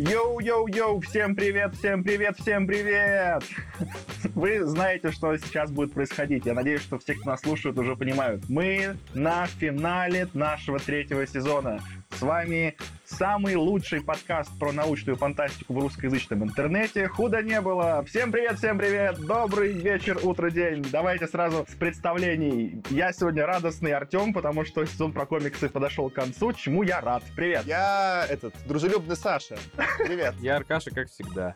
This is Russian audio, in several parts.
Йоу-йоу-йоу, всем привет, всем привет, всем привет! Вы знаете, что сейчас будет происходить. Я надеюсь, что все, кто нас слушает, уже понимают. Мы на финале нашего третьего сезона. С вами самый лучший подкаст про научную фантастику в русскоязычном интернете «Худо не было». Всем привет, добрый вечер, утро, день. Давайте сразу с представлений. Я сегодня радостный Артём, потому что сезон про комиксы подошел к концу, чему я рад. Привет. Я дружелюбный Саша. Привет. Я Аркаша, как всегда.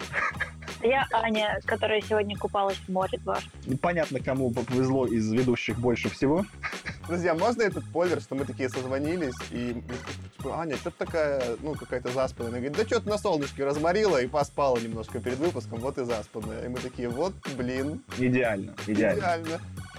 Я Аня, которая сегодня купалась в море дважды. Непонятно, кому повезло из ведущих больше всего. Друзья, можно этот спойлер, что мы такие созвонились, и типа, Аня, что-то такая, какая-то заспанная. Она говорит, да что-то на солнышке разморила и поспала немножко перед выпуском, вот и заспанная. И мы такие, вот, блин. Идеально.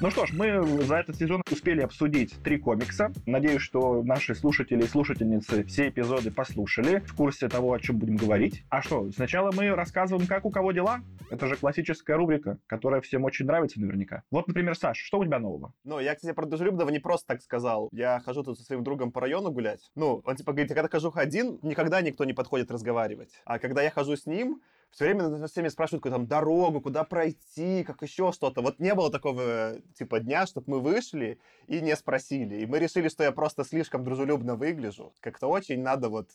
Ну что ж, мы за этот сезон успели обсудить 3 комикса. Надеюсь, что наши слушатели и слушательницы все эпизоды послушали, в курсе того, о чем будем говорить. А что, сначала мы рассказываем, как у кого дела? Это же классическая рубрика, которая всем очень нравится наверняка. Вот, например, Саш, что у тебя нового? Ну, я, кстати, про дружелюбного не просто так сказал. Я хожу тут со своим другом по району гулять. Он типа говорит, когда хожу один, никогда никто не подходит разговаривать. А когда я хожу с ним... Все время все меня спрашивают, какую там дорогу, куда пройти, как еще что-то. Вот не было такого типа дня, чтобы мы вышли и не спросили. И мы решили, что я просто слишком дружелюбно выгляжу. Как-то очень надо вот.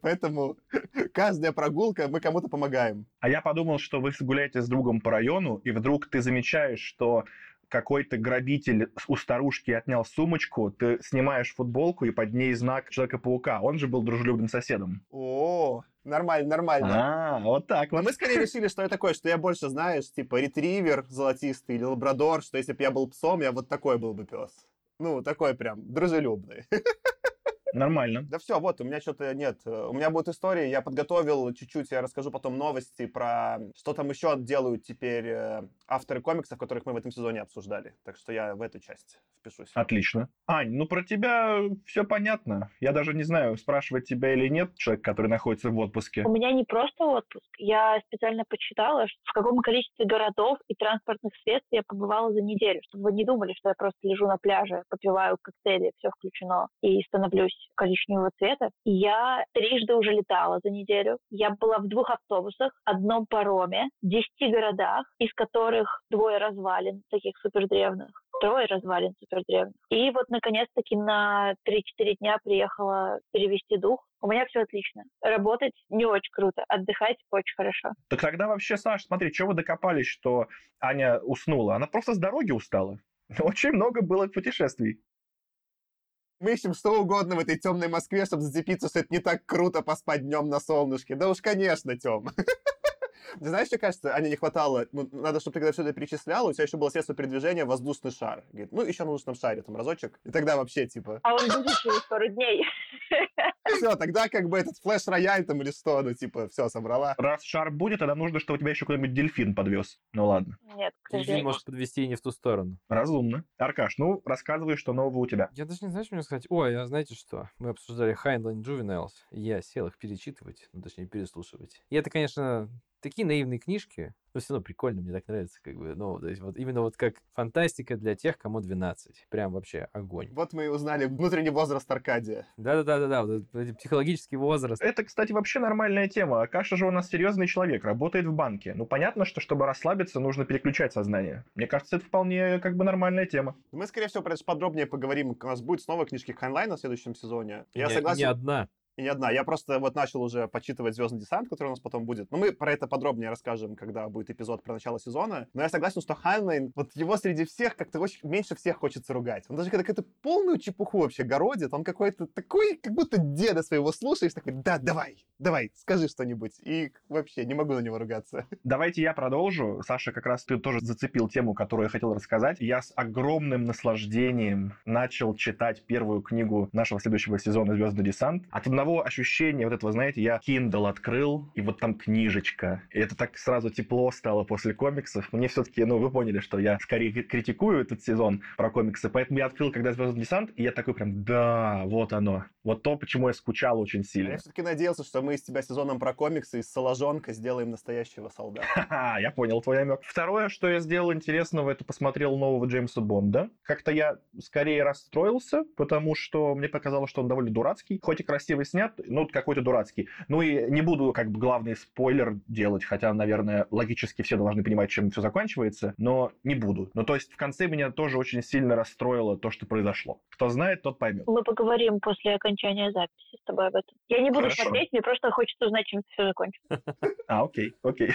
Поэтому каждая прогулка, мы кому-то помогаем. А я подумал, что вы гуляете с другом по району, и вдруг ты замечаешь, что... какой-то грабитель у старушки отнял сумочку, ты снимаешь футболку и под ней знак Человека-паука. Он же был дружелюбным соседом. О, нормально. А, вот так вот. Мы скорее решили, что я такой, что я больше, знаешь, типа ретривер золотистый или лабрадор, что если бы я был псом, я вот такой был бы пес. Такой прям дружелюбный. Нормально. Да все, вот, у меня что-то нет. У меня будут истории, я подготовил чуть-чуть, я расскажу потом новости про... Что там еще делают теперь авторы комиксов, которых мы в этом сезоне обсуждали. Так что я в эту часть впишусь. Отлично. Ань, про тебя все понятно. Я даже не знаю, спрашивать тебя или нет человек, который находится в отпуске. У меня не просто отпуск. Я специально почитала, в каком количестве городов и транспортных средств я побывала за неделю. Чтобы вы не думали, что я просто лежу на пляже, попиваю коктейли, все включено, и становлюсь коричневого цвета. Я трижды уже летала за неделю. Я была в 2 автобусах, одном пароме, 10 городах, из которых 2 развалин, таких супердревных. 3 развалин супердревных. И вот, наконец-таки, на 3-4 дня приехала перевести дух. У меня все отлично. Работать не очень круто, отдыхать очень хорошо. Так тогда вообще, Саш, смотри, чего вы докопались, что Аня уснула? Она просто с дороги устала. Очень много было путешествий. Мы ищем что угодно в этой темной Москве, чтобы зацепиться, что это не так круто поспать днем на солнышке. Да уж, конечно, Тём. Ты знаешь, что кажется, Ане не хватало, надо, чтобы ты когда все это перечисляла, у тебя еще было средство передвижения воздушный шар. Говорит, еще на воздушном шаре там разочек, и тогда вообще типа... А он будет через пару дней. Все, тогда как бы этот флеш-рояль там или что, все, собрала. Раз шар будет, тогда нужно, чтобы у тебя еще куда-нибудь дельфин подвез. Ну ладно. Нет, к сожалению. Дельфин может подвести и не в ту сторону. Разумно. Аркаш, рассказывай, что нового у тебя. Я даже не знаю, что мне сказать. А знаете что? Мы обсуждали Хайнлайн Джувенайлс, и я сел их перечитывать, переслушивать. И это, конечно... Такие наивные книжки, все равно прикольно, мне так нравится, то есть именно как фантастика для тех, кому 12. Прям вообще огонь. Вот мы и узнали внутренний возраст Аркадия. Да-да-да, психологический возраст. Это, кстати, вообще нормальная тема. Аркаша же у нас серьезный человек, работает в банке. Понятно, что чтобы расслабиться, нужно переключать сознание. Мне кажется, это вполне нормальная тема. Мы, скорее всего, про это подробнее поговорим. У нас будет снова книжки Хайнлайна в следующем сезоне. Я согласен. Не одна. И не одна. Я просто начал уже почитывать «Звездный десант», который у нас потом будет. Мы про это подробнее расскажем, когда будет эпизод про начало сезона. Но я согласен, что Хайнлайн, его среди всех как-то очень меньше всех хочется ругать. Он даже когда какую-то полную чепуху вообще городит, он какой-то такой, как будто деда своего слушаешь, такой, да, давай, скажи что-нибудь. И вообще не могу на него ругаться. Давайте я продолжу. Саша, как раз ты тоже зацепил тему, которую я хотел рассказать. Я с огромным наслаждением начал читать первую книгу нашего следующего сезона «Звездный десант». От одного ощущение я Kindle открыл, и там книжечка. И это так сразу тепло стало после комиксов. Мне все-таки, вы поняли, что я скорее критикую этот сезон про комиксы, поэтому я открыл, когда «Звездный десант», и я такой прям, да, вот оно. Вот то, почему я скучал очень сильно. Я все-таки надеялся, что мы из тебя сезоном про комиксы из Соложонка сделаем настоящего солдата. Ха-ха, я понял твой намек. Второе, что я сделал интересного, это посмотрел нового Джеймса Бонда. Как-то я скорее расстроился, потому что мне показалось, что он довольно дурацкий. Хоть и красиво снят, но какой-то дурацкий. Ну и не буду как бы главный спойлер делать, хотя, наверное, логически все должны понимать, чем все заканчивается, но не буду. Ну то есть в конце меня тоже очень сильно расстроило то, что произошло. Кто знает, тот поймет. Мы поговорим после окончания записи с тобой об этом. Я не буду смотреть, мне просто хочется узнать, чем все закончится. А, окей.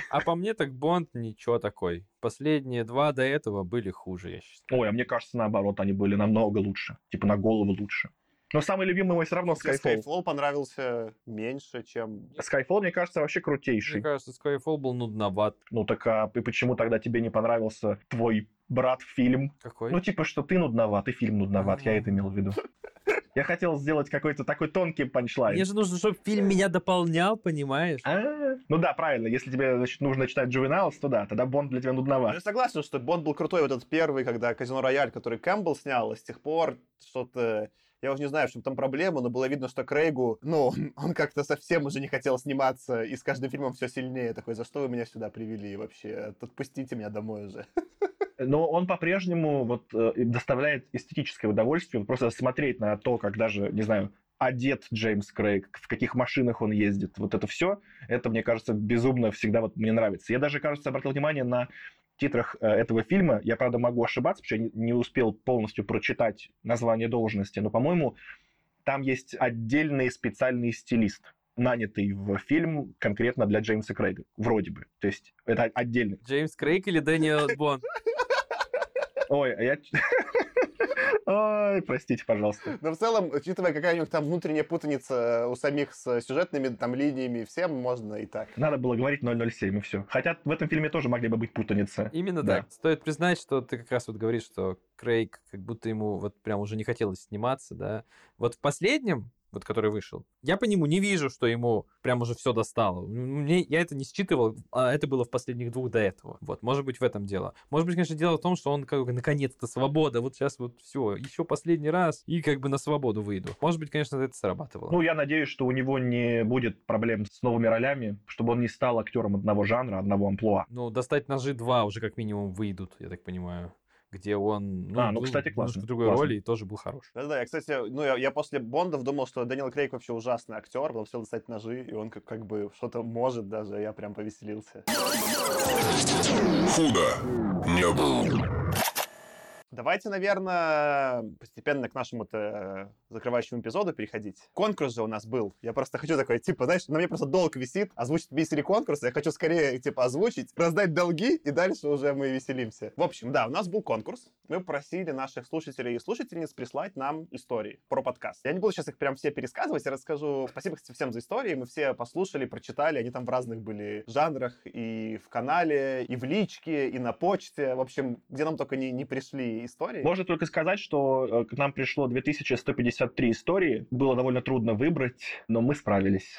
А по мне так Бонд ничего такой. Последние два до этого были хуже, я считаю. Ой, а мне кажется, наоборот, они были намного лучше. Типа на голову лучше. Но самый любимый мой все равно Skyfall. Skyfall понравился меньше, чем... Skyfall, мне кажется, вообще крутейший. Мне кажется, Skyfall был нудноват. Ну так а и почему тогда тебе не понравился твой брат фильм? Какой? Ну типа, что ты нудноват, и фильм нудноват, я это имел в виду. Я хотел сделать какой-то такой тонкий панчлайн. Мне же нужно, чтобы фильм меня дополнял, понимаешь? Ну да, правильно. Если тебе, значит, нужно читать Джувеналс, то да, тогда Бонд для тебя нудноват. Я согласен, что Бонд был крутой. Вот этот первый, когда Казино Рояль, который Кэмпбелл снял, и с тех пор что-то... Я уже не знаю, в чем там проблема, но было видно, что Крейгу, ну, он как-то совсем уже не хотел сниматься, и с каждым фильмом все сильнее. Такой, за что вы меня сюда привели вообще? Отпустите меня домой уже. Но он по-прежнему вот доставляет эстетическое удовольствие просто смотреть на то, как даже, не знаю, одет Джеймс Крейг, в каких машинах он ездит. Вот это все, это, мне кажется, безумно всегда вот мне нравится. Я даже, кажется, обратил внимание на титрах этого фильма. Я, правда, могу ошибаться, потому что я не успел полностью прочитать название должности, но, по-моему, там есть отдельный специальный стилист, нанятый в фильм конкретно для Джеймса Крейга. Вроде бы. То есть это отдельный. Джеймс Крейг или Дэниэл Бонд? Ой, а я... Ой, простите, пожалуйста. Но в целом, учитывая, какая у них там внутренняя путаница у самих с сюжетными там линиями, всем можно и так. Надо было говорить 007 и все. Хотя в этом фильме тоже могли бы быть путаницы. Именно да. Так. Стоит признать, что ты как раз вот говоришь, что Крейг как будто ему вот прям уже не хотелось сниматься, да. Вот в последнем, вот который вышел, я по нему не вижу, что ему прям уже все достало. Я это не считывал, а это было в последних двух до этого. Вот, может быть, в этом дело. Может быть, конечно, дело в том, что он как бы наконец-то свобода, вот сейчас вот все, еще последний раз, и как бы на свободу выйду. Может быть, конечно, это срабатывало. Ну, я надеюсь, что у него не будет проблем с новыми ролями, чтобы он не стал актером одного жанра, одного амплуа. Ну, «Достать ножи 2» уже как минимум выйдут, я так понимаю, где он, ну, кстати, классно, в другой роли и тоже был хорош. Да-да, я, кстати, я после Бондов думал, что Дэниэл Крейг вообще ужасный актер, потом сел достать ножи, и он как бы что-то может даже, я прям повеселился. Худо не было. Давайте, наверное, постепенно к нашему-то закрывающему эпизоду переходить. Конкурс же у нас был. Я просто хочу такой, типа, знаешь, на мне просто долг висит, озвучить веселье конкурса. Я хочу скорее, типа, озвучить, раздать долги, и дальше уже мы веселимся. В общем, да, у нас был конкурс. Мы попросили наших слушателей и слушательниц прислать нам истории про подкаст. Я не буду сейчас их прям все пересказывать, я расскажу. Спасибо, кстати, всем за истории. Мы все послушали, прочитали. Они там в разных были жанрах, и в канале, и в личке, и на почте. В общем, где нам только не пришли истории. Можно только сказать, что к нам пришло 2153 истории. Было довольно трудно выбрать, но мы справились.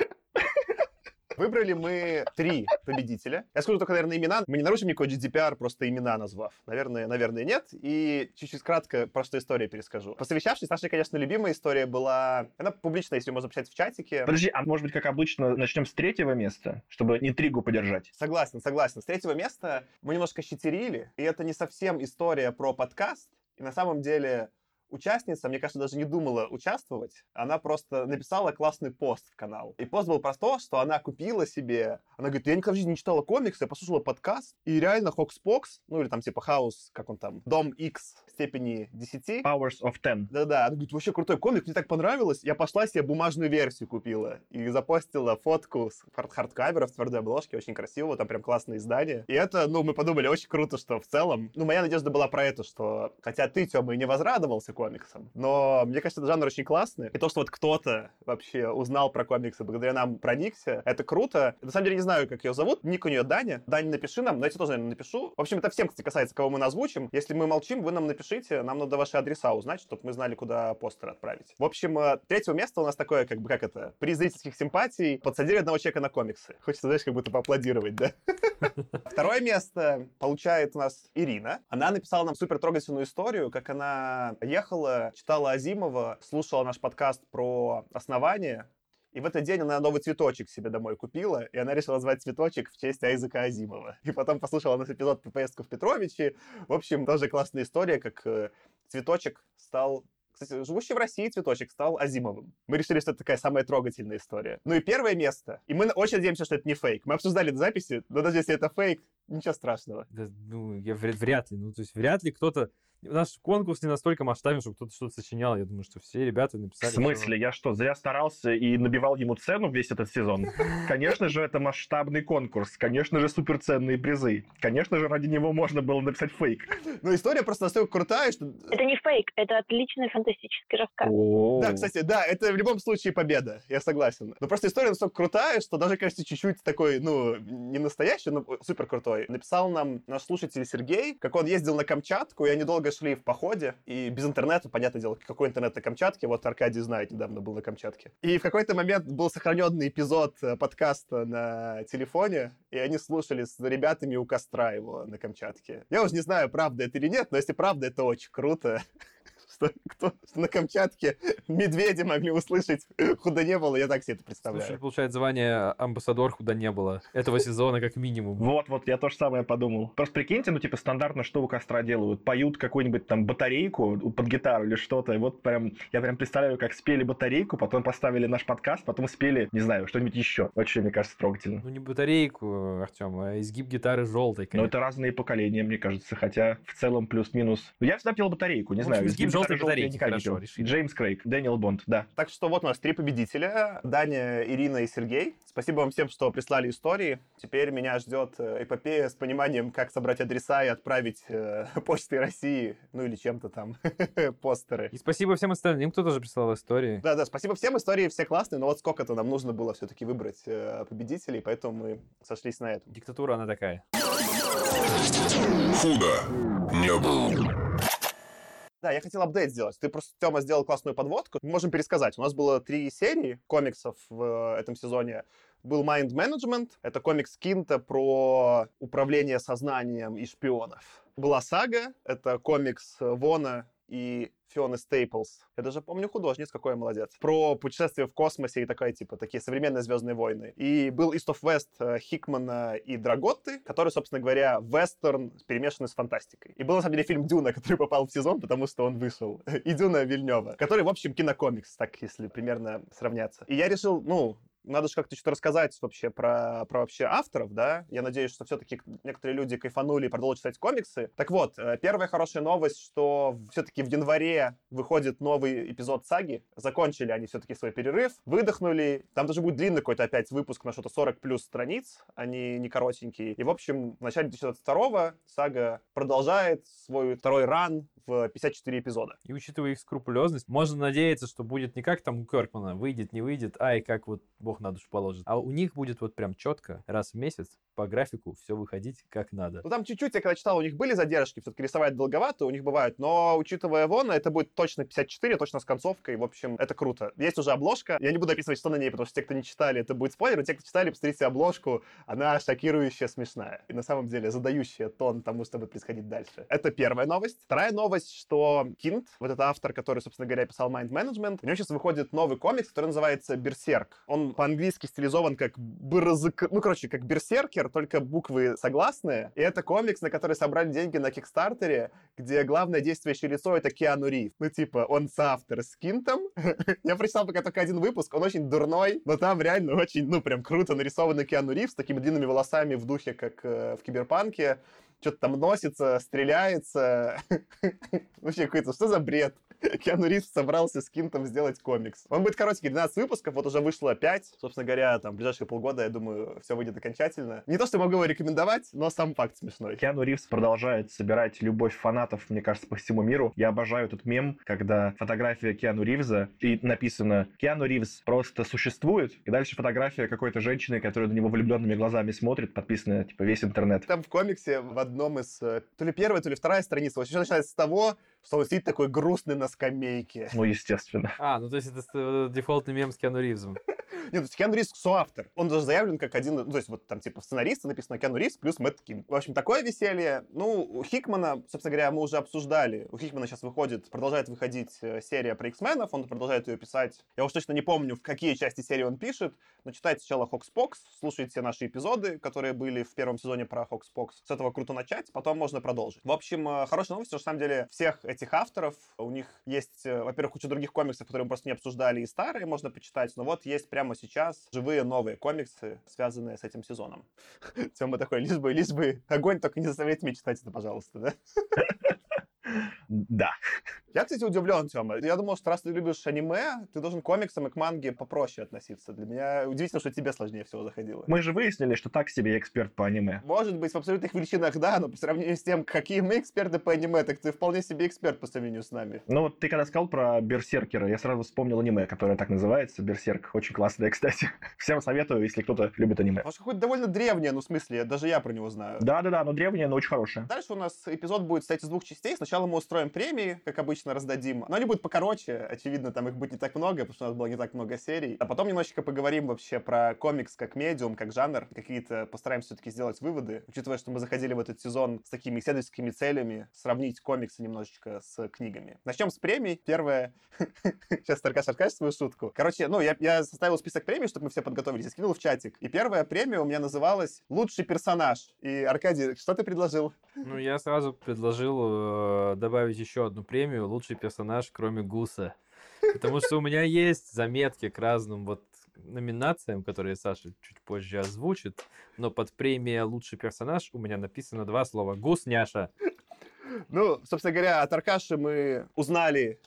Выбрали мы 3 победителя. Я скажу только, наверное, имена. Мы не нарушим никакой GDPR, просто имена назвав. Наверное, нет. И чуть-чуть кратко просто историю перескажу. Посовещавшись, наша, конечно, любимая история была... Она публичная, если можно писать в чатике. Подожди, а может быть, как обычно, начнем с 3-го места, чтобы интригу подержать? Согласен. С 3-го места мы немножко щитерили. И это не совсем история про подкаст. И на самом деле... Участница, мне кажется, даже не думала участвовать. Она просто написала классный пост в канал. И пост был про то, что она купила себе... Она говорит, я никогда в жизни не читала комиксы, я послушала подкаст, и реально Хокс-Покс, ну или там типа Хаус, как он там, Дом X степени 10. Powers of 10. Да-да, она говорит, вообще крутой комик, мне так понравилось. Я пошла себе бумажную версию купила и запостила фотку с хардкавера в твердой обложке, очень красивого, там прям классное издание. И это, ну, мы подумали, очень круто, что в целом... Ну, моя надежда была про это, что... Хотя ты, Тёма, и не возрадовался комиксам. Но, мне кажется, этот жанр очень классный. И то, что вот кто-то вообще узнал про комиксы, благодаря нам проникся, это круто. На самом деле, не знаю, как ее зовут. Ник у нее Даня. Дань, напиши нам. Но я тебе тоже, наверное, напишу. В общем, это всем, кстати, касается, кого мы назвучим. Если мы молчим, вы нам напишите. Нам надо ваши адреса узнать, чтобы мы знали, куда постер отправить. В общем, 3-го места у нас такое, как бы, как это, при зрительских симпатий подсадили одного человека на комиксы. Хочется, знаешь, как будто поаплодировать, да? Второе место получает у нас Ирина. Она написала нам супер трогательную историю, как она ехала, читала Азимова, слушала наш подкаст про «Основание». И в этот день она новый цветочек себе домой купила, и она решила назвать цветочек в честь Айзека Азимова. И потом послушала наш эпизод про поездку в Петровичи. В общем, тоже классная история, как цветочек стал... Кстати, живущий в России цветочек стал Азимовым. Мы решили, что это такая самая трогательная история. Ну и первое место. И мы очень надеемся, что это не фейк. Мы обсуждали на записи, но даже если это фейк, ничего страшного. Да, ну, я вряд ли. Ну, то есть вряд ли кто-то... Наш конкурс не настолько масштабен, чтобы кто-то что-то сочинял. Я думаю, что все ребята написали... В смысле? Я что, зря старался и набивал ему цену весь этот сезон? Конечно же, это масштабный конкурс. Конечно же, суперценные призы. Конечно же, ради него можно было написать фейк. Но история просто настолько крутая, что... Это не фейк, это отличный фантастический рассказ. Да, кстати, да, это в любом случае победа. Я согласен. Но просто история настолько крутая, что даже, кажется, чуть-чуть такой, ну, не настоящий, но супер крутой. Написал нам наш слушатель Сергей, как он ездил на Камчатку, и они долго шли в походе, и без интернета, понятное дело, какой интернет на Камчатке, вот Аркадий знает, недавно был на Камчатке. И в какой-то момент был сохраненный эпизод подкаста на телефоне, и они слушали с ребятами у костра его на Камчатке. Я уже не знаю, правда это или нет, но если правда, это очень круто, что на Камчатке медведи могли услышать «Худо не было», я так себе это представляю. Слушай, получает звание «Амбассадор Худо не было» этого сезона как минимум. Вот, я то же самое подумал. Просто прикиньте, ну типа стандартно, что у костра делают? Поют какую-нибудь там батарейку под гитару или что-то, и вот прям, я прям представляю, как спели батарейку, потом поставили наш подкаст, потом спели, не знаю, что-нибудь еще. Вообще, мне кажется, трогательно. Ну не батарейку, Артем, а изгиб гитары желтой, конечно. Ну это разные поколения, мне кажется, хотя в целом плюс-минус. Но я всегда пел батарейку, не знаю. Хорошо, Джеймс Крейг, Дэниэл Бонд, да. Так что вот у нас 3 победителя. Даня, Ирина и Сергей. Спасибо вам всем, что прислали истории. Теперь меня ждет эпопея с пониманием, как собрать адреса и отправить Почтой России, ну или чем-то там, постеры. И спасибо всем остальным, кто тоже прислал истории. Да, спасибо всем, истории все классные, но вот сколько-то нам нужно было все-таки выбрать победителей, поэтому мы сошлись на этом. Диктатура, она такая. Худо не было. Да, я хотел апдейт сделать. Ты просто, Тёма, сделал классную подводку. Мы можем пересказать. У нас было 3 серии комиксов в этом сезоне. Был Mind Management. Это комикс Кинта про управление сознанием и шпионов. Была Сага. Это комикс Вона и Фионы Стейплс. Я даже помню художниц, какой я молодец. Про путешествие в космосе и такие современные «Звездные войны». И был East of West Хикмана и Драготы, который, собственно говоря, вестерн, перемешанный с фантастикой. И был, на самом деле, фильм «Дюна», который попал в сезон, потому что он вышел. И «Дюна» Вильнёва, который, в общем, кинокомикс, так, если примерно сравняться. И я решил, надо же как-то что-то рассказать вообще про вообще авторов, да? Я надеюсь, что все-таки некоторые люди кайфанули и продолжат читать комиксы. Так вот, первая хорошая новость, что все-таки в январе выходит новый эпизод «Саги». Закончили они все-таки свой перерыв, выдохнули. Там даже будет длинный какой-то опять выпуск на что-то 40 плюс страниц, они не коротенькие. И, в общем, в начале 2022-го «Сага» продолжает свой второй ран в 54 эпизода. И учитывая их скрупулезность, можно надеяться, что будет не как там у Кёркмана, выйдет, не выйдет, а и как вот Бог на душу положит. А у них будет вот прям четко раз в месяц по графику все выходить как надо. Ну там чуть-чуть, я когда читал, у них были задержки, все-таки рисовать долговато, у них бывают, но учитывая Вона, это будет точно 54, точно с концовкой, в общем, это круто. Есть уже обложка, я не буду описывать, что на ней, потому что те, кто не читали, это будет спойлер, но те, кто читали, посмотрите обложку, она шокирующая, смешная. И на самом деле задающая тон тому, что будет происходить дальше. Это первая новость. Вторая новость, что Кинт, вот этот автор, который, собственно говоря, писал Mind Management, у него сейчас выходит новый комикс, который называется «Берсерк». Он по-английски стилизован как «Брзк», как «Берсеркер», только буквы согласные. И это комикс, на который собрали деньги на Кикстартере, где главное действующее лицо — это Киану Ривз. Он соавтор с Кинтом. Я прочитал пока только один выпуск, он очень дурной, но там реально очень, прям круто нарисованный Киану Ривз с такими длинными волосами в духе, как в «Киберпанке». Что-то там носится, стреляется. Вообще какой-то, что за бред? Киану Ривз собрался с Кинтом сделать комикс. Он будет коротенький, 12 выпусков, вот уже вышло 5. Собственно говоря, в ближайшие полгода, я думаю, все выйдет окончательно. Не то, что могу его рекомендовать, но сам факт смешной. Киану Ривз продолжает собирать любовь фанатов, мне кажется, по всему миру. Я обожаю этот мем, когда фотография Киану Ривза, и написано «Киану Ривз просто существует», и дальше фотография какой-то женщины, которая на него влюбленными глазами смотрит, подписанная, весь интернет. Там в комиксе в одном из, то ли первая, то ли вторая страница, вообще начинается с того, что он сидит такой грустный на скамейке. Естественно. То есть это дефолтный мем с Киану Ривзом. Нет, Киану Ривз соавтор. Он даже заявлен как один... Ну, то есть вот там типа в сценаристе написано Киану Ривз плюс Мэтт Ким. В общем, такое веселье. Ну, у Хикмана, собственно говоря, мы уже обсуждали. У Хикмана сейчас продолжает выходить серия про X-менов. Он продолжает ее писать. Я уж точно не помню, в какие части серии он пишет. Но читайте сначала Хокс-Покс, слушайте все наши эпизоды, которые были в первом сезоне про Хокс-Покс. С этого круто начать, потом можно продолжить. В общем, хорошая новость, что, на самом деле, всех этих авторов, у них есть, во-первых, куча других комиксов, которые мы просто не обсуждали, и старые можно почитать, но вот есть прямо сейчас живые новые комиксы, связанные с этим сезоном. Тема такой, лишь бы огонь, только не заставляйте меня читать это, пожалуйста, да? Да. Я, кстати, удивлен, Тёма. Я думал, что раз ты любишь аниме, ты должен к комиксам и к манге попроще относиться. Для меня удивительно, что тебе сложнее всего заходило. Мы же выяснили, что так себе эксперт по аниме. Может быть, в абсолютных величинах, да, но по сравнению с тем, какие мы эксперты по аниме, так ты вполне себе эксперт по сравнению с нами. Ну, вот ты когда сказал про Берсеркера, я сразу вспомнил аниме, которое так называется, Берсерк. Очень классное, кстати. Всем советую, если кто-то любит аниме. Потому что хоть довольно древнее, ну, в смысле, даже я про него знаю. Да, но древнее, но очень хорошее. Дальше у нас эпизод будет, кстати, из двух частей. Сначала мы устроим премии, как обычно, раздадим. Но они будут покороче. Очевидно, там их будет не так много, потому что у нас было не так много серий. А потом немножечко поговорим вообще про комикс как медиум, как жанр. Какие-то постараемся все-таки сделать выводы. Учитывая, что мы заходили в этот сезон с такими исследовательскими целями, сравнить комиксы немножечко с книгами. Начнем с премий. Первое... Сейчас Таркаш откажет свою шутку. Короче, я составил список премий, чтобы мы все подготовились. Я скинул в чатик. И первая премия у меня называлась «Лучший персонаж». И, Аркадий, что ты предложил? Ну, я сразу предложил добавить еще одну премию «Лучший персонаж, кроме Гуса». Потому что у меня есть заметки к разным вот номинациям, которые Саша чуть позже озвучит, но под премия «Лучший персонаж» у меня написано два слова «Гусняша». Ну, собственно говоря, от Аркаши мы узнали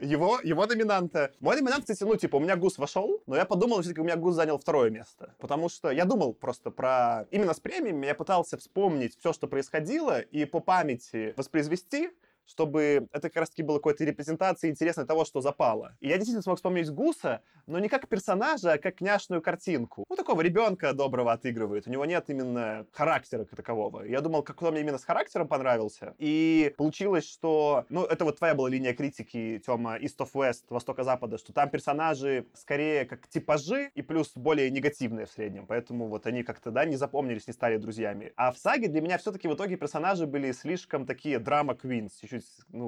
его номинанта. Мой номинант, кстати, у меня Гус вошел, но я подумал, что все-таки у меня Гус занял второе место. Потому что я думал просто про... Именно с премиями я пытался вспомнить все, что происходило, и по памяти воспроизвести, чтобы это как раз-таки было какой-то репрезентацией интересной того, что запало. И я действительно смог вспомнить Гуса, но не как персонажа, а как няшную картинку. Такого ребенка доброго отыгрывает. У него нет именно характера как такового. Я думал, как он мне именно с характером понравился. И получилось, что... это вот твоя была линия критики, Тёма, East of West, Востока-Запада, что там персонажи скорее как типажи и плюс более негативные в среднем. Поэтому вот они как-то, не запомнились, не стали друзьями. А в Саге для меня все-таки в итоге персонажи были слишком такие драма-квинс,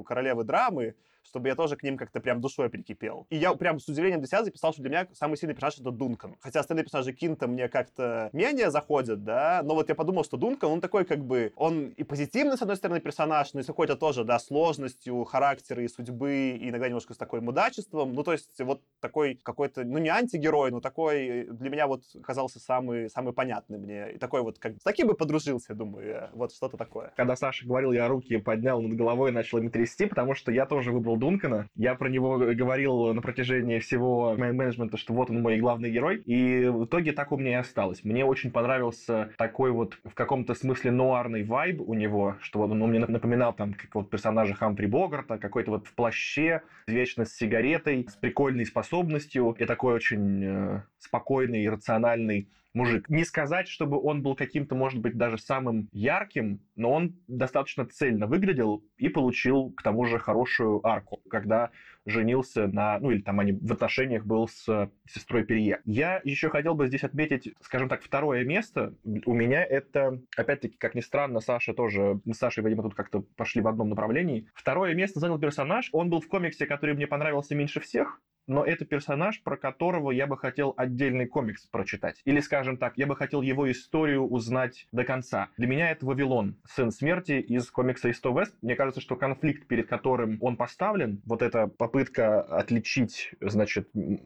королевы драмы, чтобы я тоже к ним как-то прям душой прикипел. И я прям с удивлением для себя записал, что для меня самый сильный персонаж — это Дункан. Хотя остальные персонажи Кинта мне как-то менее заходят, да, но вот я подумал, что Дункан, он такой как бы, он и позитивный, с одной стороны, персонаж, но и с какой-то тоже, сложностью характера и судьбы, и иногда немножко с такой мудачеством, то есть вот такой какой-то, не антигерой, но такой для меня казался самый понятный мне, и такой как с таким бы подружился, думаю, я. Вот что-то такое. Когда Саша говорил, я руки поднял над головой, начал ими трясти, потому что я тоже выбрал Дункана. Я про него говорил на протяжении всего Mind Management, что вот он мой главный герой, и в итоге так у меня и осталось. Мне очень понравился такой в каком-то смысле нуарный вайб у него, что он мне напоминал как персонажа Хамфри Богарта, какой-то в плаще, вечно с сигаретой, с прикольной способностью, и такой очень спокойный, рациональный мужик. Не сказать, чтобы он был каким-то, может быть, даже самым ярким, но он достаточно цельно выглядел и получил, к тому же, хорошую арку, когда женился на... или они в отношениях был с сестрой Перье. Я еще хотел бы здесь отметить, скажем так, второе место. У меня это, опять-таки, как ни странно, Саша тоже... Мы с Сашей, видимо, тут как-то пошли в одном направлении. Второе место занял персонаж. Он был в комиксе, который мне понравился меньше всех. Но это персонаж, про которого я бы хотел отдельный комикс прочитать. Или, скажем так, я бы хотел его историю узнать до конца. Для меня это Вавилон, сын смерти из комикса East of West. Мне кажется, что конфликт, перед которым он поставлен, эта попытка отличить,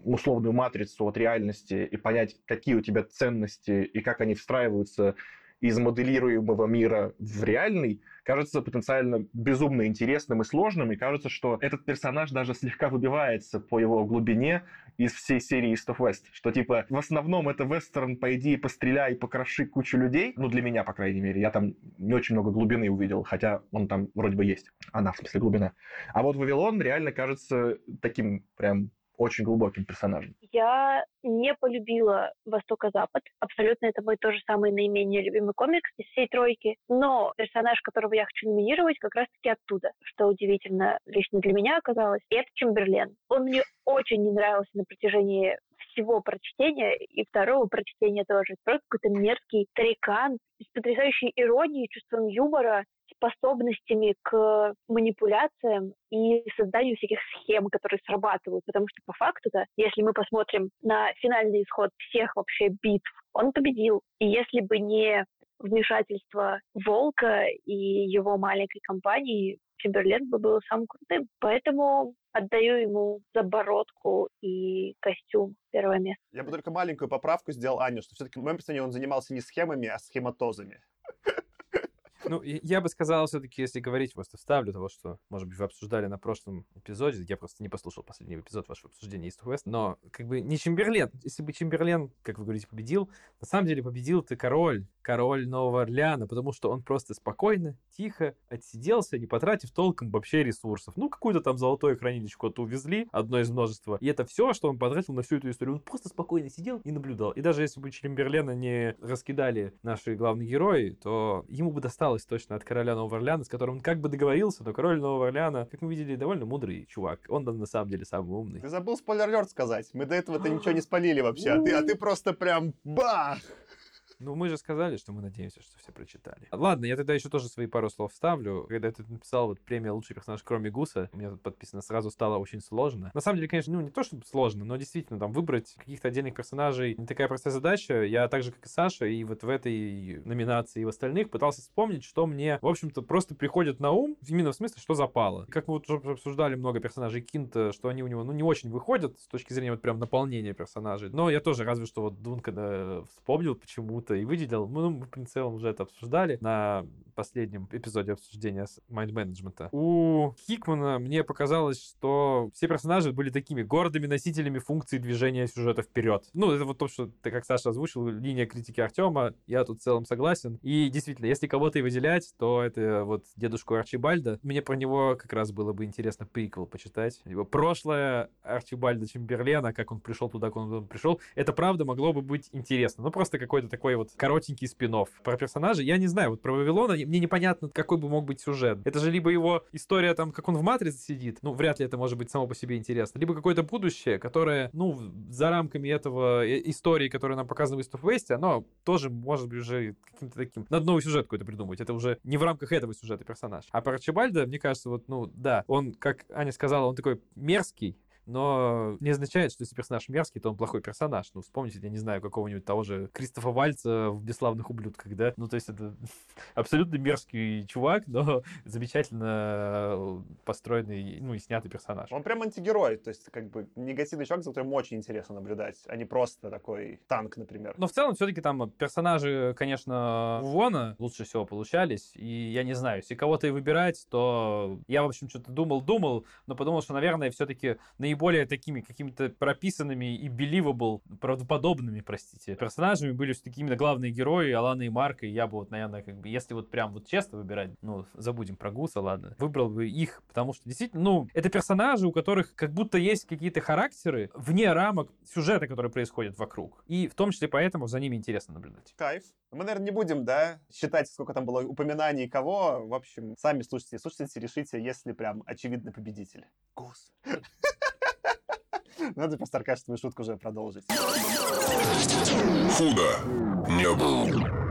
условную матрицу от реальности и понять, какие у тебя ценности и как они встраиваются из моделируемого мира в реальный, кажется потенциально безумно интересным и сложным, и кажется, что этот персонаж даже слегка выбивается по его глубине из всей серии East of West, что в основном это вестерн, по идее, постреляй, покроши кучу людей, для меня, по крайней мере, я там не очень много глубины увидел, хотя он там вроде бы есть, она, в смысле, глубина. А Вавилон реально кажется таким прям очень глубоким персонажем. Я не полюбила «Восток-Запад». Абсолютно это мой тоже самый наименее любимый комикс из всей тройки. Но персонаж, которого я хочу номинировать, как раз-таки оттуда, что удивительно лично для меня оказалось. И это Чемберлен. Он мне очень не нравился на протяжении всего прочтения и второго прочтения тоже. Просто какой-то мерзкий тарикан с потрясающей иронией, чувством юмора, способностями к манипуляциям и созданию всяких схем, которые срабатывают. Потому что по факту-то, если мы посмотрим на финальный исход всех вообще битв, он победил. И если бы не вмешательство Волка и его маленькой компании, Чемберлен бы был самым крутым. Поэтому отдаю ему за бородку и костюм первое место. Я бы только маленькую поправку сделал Аню, что все-таки в моем представлении он занимался не схемами, а схематозами. Ну, я бы сказал, все-таки, если говорить, просто вставлю того, что, может быть, вы обсуждали на прошлом эпизоде, я просто не послушал последний эпизод вашего обсуждения East of West, но как бы не Чемберлен. Если бы Чемберлен, как вы говорите, победил, на самом деле победил-то король Нового Орлеана, потому что он просто спокойно, тихо отсиделся, не потратив толком вообще ресурсов. Ну, какую-то там золотое хранилищко-то увезли, одно из множества, и это все, что он потратил на всю эту историю. Он просто спокойно сидел и наблюдал. И даже если бы Чемберлена не раскидали наши главные герои, то ему бы досталось точно от короля Нового Орлеана, с которым он как бы договорился, но король Нового Орлеана, как мы видели, довольно мудрый чувак. Он там на самом деле самый умный. Ты забыл спойлер-лёрд сказать. Мы до этого-то ничего не спалили вообще, а ты просто прям бах! Ну, мы же сказали, что мы надеемся, что все прочитали. Ладно, я тогда еще тоже свои пару слов вставлю. Когда я тут написал вот премия «Лучший персонаж, кроме Гуса», у меня тут подписано «Сразу стало очень сложно». На самом деле, конечно, ну, не то чтобы сложно, но действительно, там, выбрать каких-то отдельных персонажей не такая простая задача. Я так же, как и Саша, и вот в этой номинации, и в остальных пытался вспомнить, что мне, в общем-то, просто приходит на ум, именно в смысле, что запало. Как мы вот уже обсуждали много персонажей Кинта, что они у него, ну, не очень выходят с точки зрения вот прям наполнения персонажей. Но я тоже разве что вот Дункана вспомнил почему-то и выделил. Ну, мы в целом уже это обсуждали на последнем эпизоде обсуждения Mind Management. У Хикмана мне показалось, что все персонажи были такими гордыми носителями функции движения сюжета вперед. Ну, это вот то, что ты, как Саша озвучил, линия критики Артема, я тут в целом согласен. И действительно, если кого-то и выделять, то это вот дедушку Арчибальда. Мне про него как раз было бы интересно приквел почитать. Его прошлое Арчибальда Чемберлена, как он пришел туда, как он пришел, это правда могло бы быть интересно. Ну, просто какой-то такой вот коротенький спин-офф. Про персонажей я не знаю, вот про Вавилона мне непонятно, какой бы мог быть сюжет. Это же либо его история там, как он в «Матрице» сидит, ну, вряд ли это может быть само по себе интересно, либо какое-то будущее, которое, ну, за рамками этого истории, которая нам показана в East of West, оно тоже может быть уже каким-то таким... Надо новый сюжет какой-то придумывать, это уже не в рамках этого сюжета персонаж. А про Арчибальда, мне кажется, вот, ну, да, он, как Аня сказала, он такой мерзкий, но не означает, что если персонаж мерзкий, то он плохой персонаж. Ну, вспомните, я не знаю, какого-нибудь того же Кристофа Вальца в «Бесславных ублюдках», да? Ну, то есть это абсолютно мерзкий чувак, но замечательно построенный, ну, и снятый персонаж. Он прям антигерой, то есть как бы негативный чувак, за которым очень интересно наблюдать, а не просто такой танк, например. Но в целом все-таки там персонажи, конечно, Вона лучше всего получались, и я не знаю, если кого-то и выбирать, то я, в общем, что-то думал, но подумал, что, наверное, все-таки более такими какими-то прописанными и believable, правдоподобными, простите, персонажами были все-таки именно главные герои Алана и Марка, и я бы вот, наверное, как бы, если вот прям вот честно выбирать, ну, забудем про Гуса, ладно, выбрал бы их, потому что действительно, ну, это персонажи, у которых как будто есть какие-то характеры вне рамок сюжета, который происходит вокруг, и в том числе поэтому за ними интересно наблюдать. Кайф. Мы, наверное, не будем, да, считать, сколько там было упоминаний кого, в общем, сами слушайте, решите, если прям очевидно победитель. Гус. Надо просто аркадскую шутку уже продолжить. Худо не было.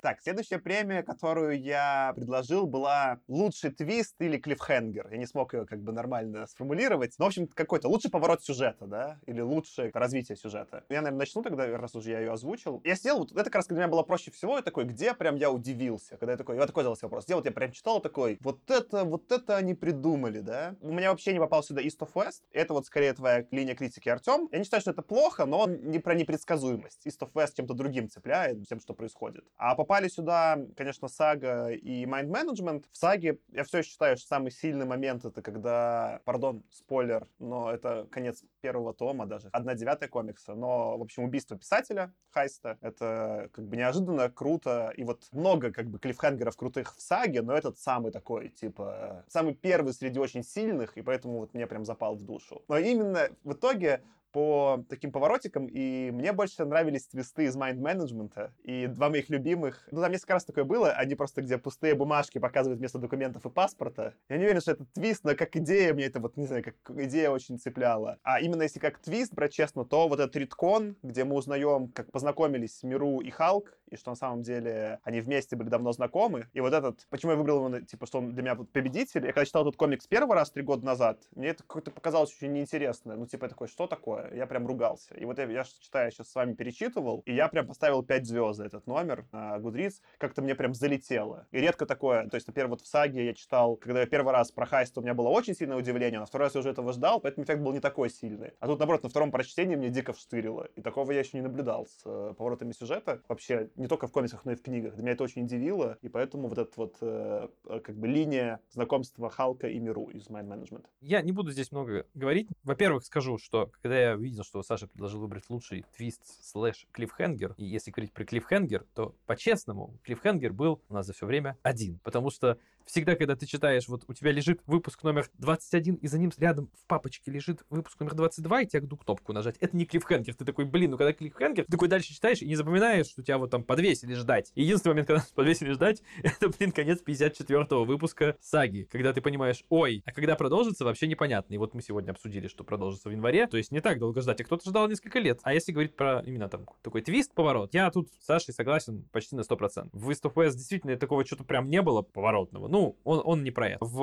Так, следующая премия, которую я предложил, была «Лучший твист» или «Клиффхенгер». Я не смог ее как бы нормально сформулировать. Но, в общем, какой-то лучший поворот сюжета, да? Или лучшее развитие сюжета. Я, наверное, начну тогда, раз уже я ее озвучил. Я сидел, вот это как раз для меня было проще всего. Я такой, где прям я удивился? Когда я такой задал себе вопрос. Где вот я прям читал такой, вот это они придумали, да? У меня вообще не попал сюда East of West. Это вот скорее твоя линия критики, Артем. Я не считаю, что это плохо, но не про непредсказуемость. East of West чем-то другим цепляет, тем, что происходит. А попали сюда, конечно, «Сага» и Mind Management. В «Саге» я все еще считаю, что самый сильный момент — это когда, пардон, спойлер, но это конец первого тома даже, 1/9 комикса, но, в общем, убийство писателя, хайста, это как бы неожиданно, круто, и вот много как бы клиффхенгеров крутых в «Саге», но этот самый такой, типа, самый первый среди очень сильных, и поэтому вот мне прям запал в душу. Но именно в итоге по таким поворотикам, и мне больше нравились твисты из Mind Management, и два моих любимых. Ну, там несколько раз такое было, они просто где пустые бумажки показывают вместо документов и паспорта. Я не уверен, что это твист, но как идея мне это, вот, не знаю, как идея очень цепляла. А именно если как твист брать честно, то вот этот риткон, где мы узнаем, как познакомились Миру и Халк, и что на самом деле они вместе были давно знакомы. И вот этот, почему я выбрал его, типа, что он для меня победитель. Я когда читал этот комикс первый раз 3 года назад, мне это как-то показалось очень неинтересно. Ну, типа, такое, что такое? Я прям ругался. И вот я читаю, сейчас с вами перечитывал, и я прям поставил 5 звезд за этот номер на Goodreads. Как-то мне прям залетело. И редко такое. То есть, например, вот в «Саге» я читал, когда я первый раз про хайст, у меня было очень сильное удивление, на второй раз я уже этого ждал, поэтому эффект был не такой сильный. А тут, наоборот, на втором прочтении мне дико вштырило. И такого я еще не наблюдал с поворотами сюжета. Вообще, не только в комиксах, но и в книгах. Меня это очень удивило. И поэтому вот эта вот как бы линия знакомства Халка и Миру из Mind Management. Я не буду здесь много говорить. Во-первых, скажу, что когда я увидел, что Саша предложил выбрать лучший твист слэш клиффхенгер, и если говорить про клиффхенгер, то по-честному клиффхенгер был у нас за все время один, потому что всегда, когда ты читаешь, вот у тебя лежит выпуск номер 21, и за ним рядом в папочке лежит выпуск номер 22, и тебе кду кнопку нажать. Это не клиффхенгер. Ты такой, блин, ну когда клиффхенгер, ты такой дальше читаешь и не запоминаешь, что тебя вот там подвесили ждать. Единственный момент, когда нас подвесили ждать, это, блин, конец 54-го выпуска «Саги», когда ты понимаешь, ой, а когда продолжится, вообще непонятно. И вот мы сегодня обсудили, что продолжится в январе, то есть не так долго ждать, а кто-то ждал несколько лет. А если говорить про именно там такой твист-поворот, я тут с Сашей согласен почти на 100%. В East of West действительно такого что-то прям не было поворотного. Ну, он не про это. В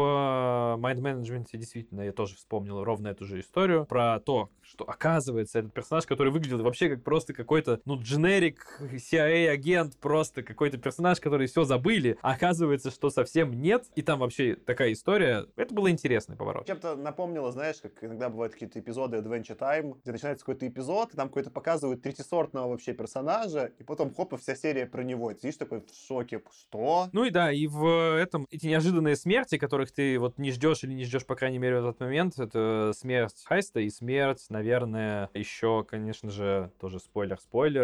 Mind Management действительно я тоже вспомнил ровно эту же историю про то, что оказывается этот персонаж, который выглядел вообще как просто какой-то, ну, дженерик, CIA-агент, просто какой-то персонаж, который все забыли, а оказывается, что совсем нет, и там вообще такая история. Это было интересный поворот. Чем-то напомнило, знаешь, как иногда бывают какие-то эпизоды Adventure Time, где начинается какой-то эпизод, и там какой-то показывают третисортного вообще персонажа, и потом хоп, и вся серия про него. Ты видишь, такой в шоке, что? Ну и да, и в этом эти неожиданные смерти, которых ты вот не ждешь или не ждешь, по крайней мере, в этот момент, это смерть хайста и смерть, наверное, еще, конечно же, тоже спойлер,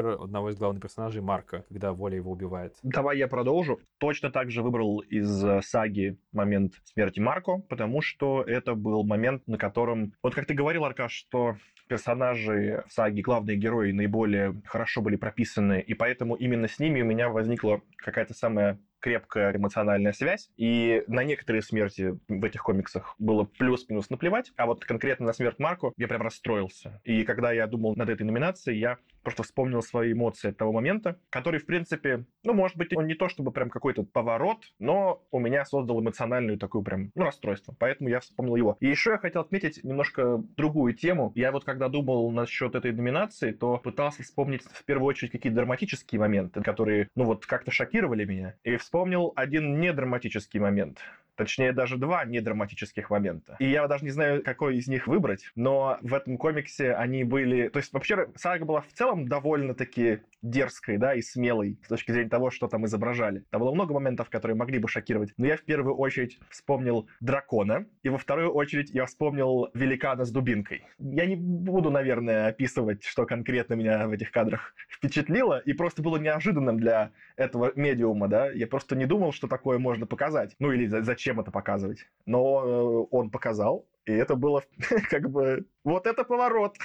одного из главных персонажей Марка, когда Воля его убивает. Давай я продолжу. Точно так же выбрал из «Саги» момент смерти Марко, потому что это был момент, на котором, вот как ты говорил, Аркаш, что персонажи в «Саге», главные герои, наиболее хорошо были прописаны, и поэтому именно с ними у меня возникла какая-то самая крепкая эмоциональная связь, и на некоторые смерти в этих комиксах было плюс-минус наплевать, а вот конкретно на смерть Марко я прям расстроился. И когда я думал над этой номинацией, я просто вспомнил свои эмоции от того момента, который, в принципе, ну, может быть, он не то чтобы прям какой-то поворот, но у меня создал эмоциональную такую прям, ну, расстройство, поэтому я вспомнил его. И еще я хотел отметить немножко другую тему. Я вот когда думал насчет этой номинации, то пытался вспомнить в первую очередь какие-то драматические моменты, которые, ну, вот как-то шокировали меня. И вспомнил один недраматический момент. Точнее, даже 2 недраматических момента. И я даже не знаю, какой из них выбрать, но в этом комиксе они были... То есть, вообще, сага была в целом довольно-таки дерзкой, да, и смелой с точки зрения того, что там изображали. Там было много моментов, которые могли бы шокировать, но я в первую очередь вспомнил дракона, и во вторую очередь я вспомнил великана с дубинкой. Я не буду, наверное, описывать, что конкретно меня в этих кадрах впечатлило, и просто было неожиданным для этого медиума, да. Я просто не думал, что такое можно показать. Ну, или зачем это показывать. Но он показал, и это было как бы... Вот это поворот!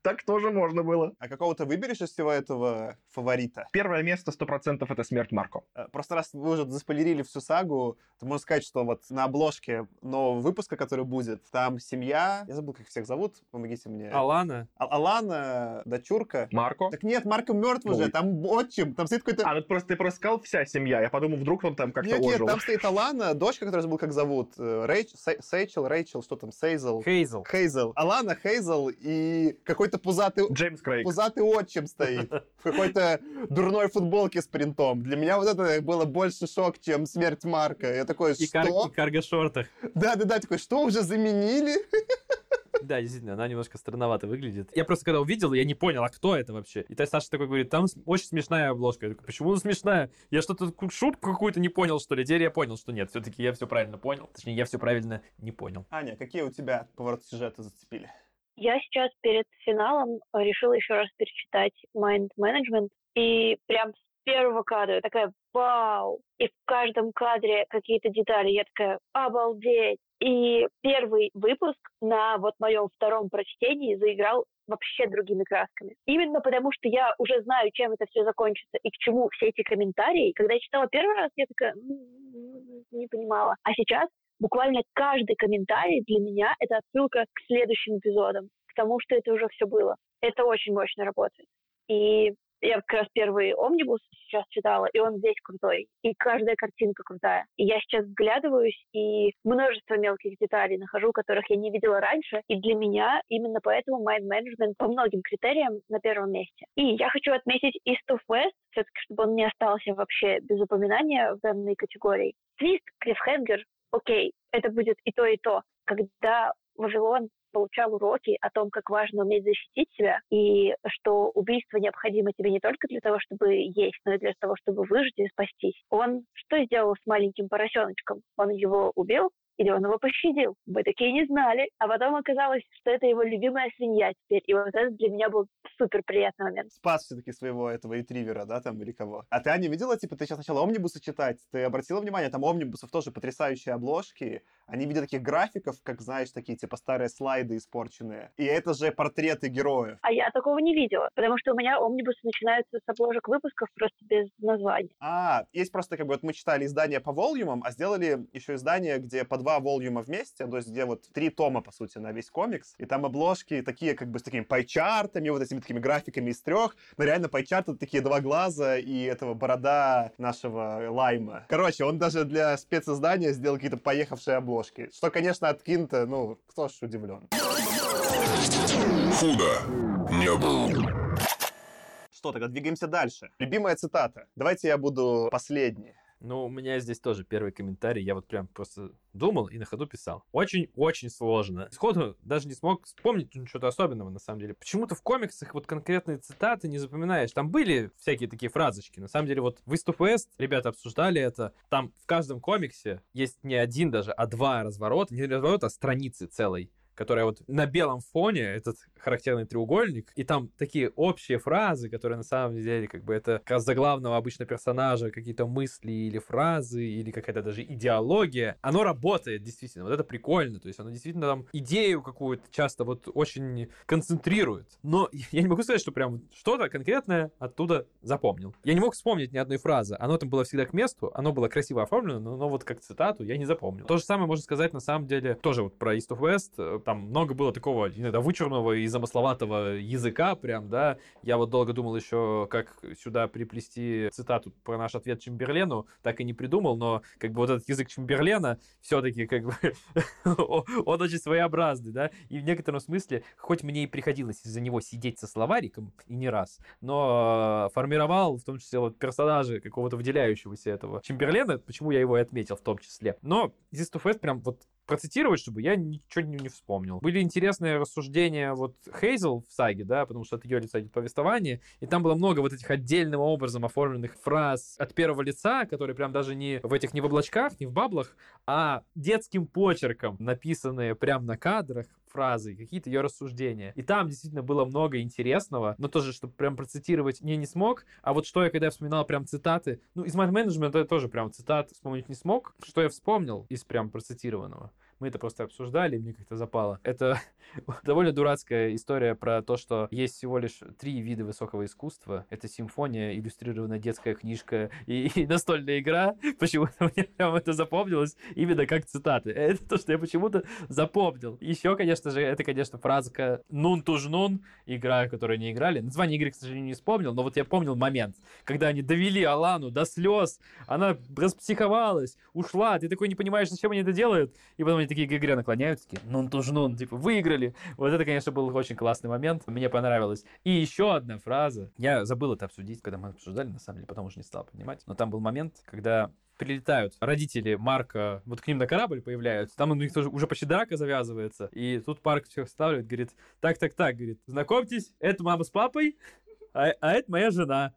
Так тоже можно было. А какого ты выберешь из всего этого фаворита? Первое место 100% это смерть Марко. Просто раз вы уже заспойлерили всю сагу, то можно сказать, что вот на обложке нового выпуска, который будет, там семья... Я забыл, как всех зовут, помогите мне. Алана. Алана, дочурка. Марко. Так нет, Марко мертв уже, там отчим, там стоит какой-то... А, ты просто сказал вся семья, я подумал, вдруг он там как-то ожил. Нет, там стоит Алана, дочка, которую забыл, как зовут. Рэйчел, что там, Сейзел? Хейзел. Алана, Хейзел и какой пузатый отчим стоит в какой-то дурной футболке с принтом. Для меня вот это было больше шок, чем смерть Марка. Я такой, что? И карго-шортах. Да, такой, что, уже заменили? Да, действительно, она немножко странновато выглядит. Я просто когда увидел, я не понял, а кто это вообще? И Саша такой говорит, там очень смешная обложка. Я такой, почему она смешная? Я что-то шутку какую-то не понял, что ли? Теперь я понял, что нет. Все-таки я все правильно понял. Точнее, я все правильно не понял. Аня, какие у тебя повороты сюжета зацепили? Я сейчас перед финалом решила еще раз перечитать Mind Management, и прям с первого кадра такая «Вау!» И в каждом кадре какие-то детали, я такая «Обалдеть!» И первый выпуск на вот моем втором прочтении заиграл вообще другими красками. Именно потому, что я уже знаю, чем это все закончится и к чему все эти комментарии. Когда я читала первый раз, я такая, не понимала. А сейчас буквально каждый комментарий для меня — это отсылка к следующим эпизодам, к тому, что это уже все было. Это очень мощно работает. И я как раз первый «Омнибус» сейчас читала, и он весь крутой. И каждая картинка крутая. И я сейчас вглядываюсь, и множество мелких деталей нахожу, которых я не видела раньше. И для меня именно поэтому Mind Management по многим критериям на первом месте. И я хочу отметить East of West, все-таки, чтобы он не остался вообще без упоминания в данной категории. Твист, клиффхенгер, окей, это будет и то, и то. Когда Вавилон получал уроки о том, как важно уметь защитить себя, и что убийство необходимо тебе не только для того, чтобы есть, но и для того, чтобы выжить и спастись. Он что сделал с маленьким поросеночком? Он его убил или он его пощадил? Мы такие не знали. А потом оказалось, что это его любимая свинья теперь. И вот это для меня был супер приятный момент. Спас все-таки своего этого ретривера, да, там, или кого. А ты, Аня, видела, типа, ты сейчас начала «Омнибусы» читать, ты обратила внимание, там у «Омнибусов» тоже потрясающие обложки. Они видят таких графиков, как, знаешь, такие, типа, старые слайды испорченные. И это же портреты героев. А я такого не видела, потому что у меня «Омнибусы» начинаются с обложек выпусков просто без названия. А, есть просто, как бы, вот мы читали издания по волюмам, а сделали еще издание, где по два волюма вместе, то есть где вот 3 тома, по сути, на весь комикс. И там обложки такие, как бы, с такими пайчартами, вот этими такими графиками из 3. Но реально пайчарты такие 2 глаза и этого борода нашего Лайма. Короче, он даже для специздания сделал какие-то поехавшие обложки. Что, конечно, от Кинта, ну, кто ж удивлен. Худо не было. Что, тогда двигаемся дальше. Любимая цитата. Давайте я буду последней. Ну, у меня здесь тоже первый комментарий. Я вот прям просто думал и на ходу писал. Очень-очень сложно. Сходу даже не смог вспомнить что-то особенного, на самом деле. Почему-то в комиксах вот конкретные цитаты не запоминаешь. Там были всякие такие фразочки. На самом деле вот в East of West ребята обсуждали это. Там в каждом комиксе есть не один даже, а 2 разворота. Не разворота, а страницы целой, которая вот на белом фоне, этот характерный треугольник, и там такие общие фразы, которые на самом деле как бы это как раз за главного обычно персонажа, какие-то мысли или фразы, или какая-то даже идеология. Оно работает действительно, вот это прикольно, то есть оно действительно там идею какую-то часто вот очень концентрирует. Но я не могу сказать, что прям что-то конкретное оттуда запомнил. Я не мог вспомнить ни одной фразы, оно там было всегда к месту, оно было красиво оформлено, но вот как цитату я не запомнил. То же самое можно сказать на самом деле тоже вот про East of West. Там много было такого иногда вычурного и замысловатого языка прям, да. Я вот долго думал еще, как сюда приплести цитату про наш ответ Чемберлену, так и не придумал, но как бы вот этот язык Чемберлена все-таки как бы он очень своеобразный, да. И в некотором смысле, хоть мне и приходилось из-за него сидеть со словариком, и не раз, но формировал в том числе вот персонажа какого-то выделяющегося этого Чемберлена, почему я его и отметил в том числе. Но East of West прям вот процитировать, чтобы я ничего не вспомнил. Были интересные рассуждения вот Хейзел в «Саге», да, потому что от ее лица идет повествование, и там было много вот этих отдельным образом оформленных фраз от первого лица, которые прям даже не в этих, не в облачках, не в баблах, а детским почерком написанные прям на кадрах фразы, какие-то ее рассуждения. И там действительно было много интересного, но тоже, чтобы прям процитировать, не смог. А вот что я, когда я вспоминал прям цитаты, ну, из Mind Management я тоже прям цитат вспомнить не смог. Что я вспомнил из прям процитированного? Мы это просто обсуждали, мне как-то запало. Это довольно дурацкая история про то, что есть всего лишь 3 вида высокого искусства. Это симфония, иллюстрированная детская книжка и настольная игра. Почему-то мне прям это запомнилось именно как цитаты. Это то, что я почему-то запомнил. Еще, конечно же, это, конечно, фразка «Нун туж нун», игра, которую не играли. Название игры, к сожалению, не вспомнил, но вот я помнил момент, когда они довели Алану до слез, она распсиховалась, ушла, ты такой не понимаешь, зачем они это делают, и потом они такие к игре наклоняются, такие, нун туж нун, типа, выиграли. Вот это, конечно, был очень классный момент, мне понравилось. И еще одна фраза, я забыл это обсудить, когда мы обсуждали, на самом деле, потом уже не стал поднимать, но там был момент, когда прилетают родители Марка, вот к ним на корабль появляются, там у них тоже уже почти драка завязывается, и тут Марк всех вставляет, говорит, так, говорит, знакомьтесь, это мама с папой, а это моя жена.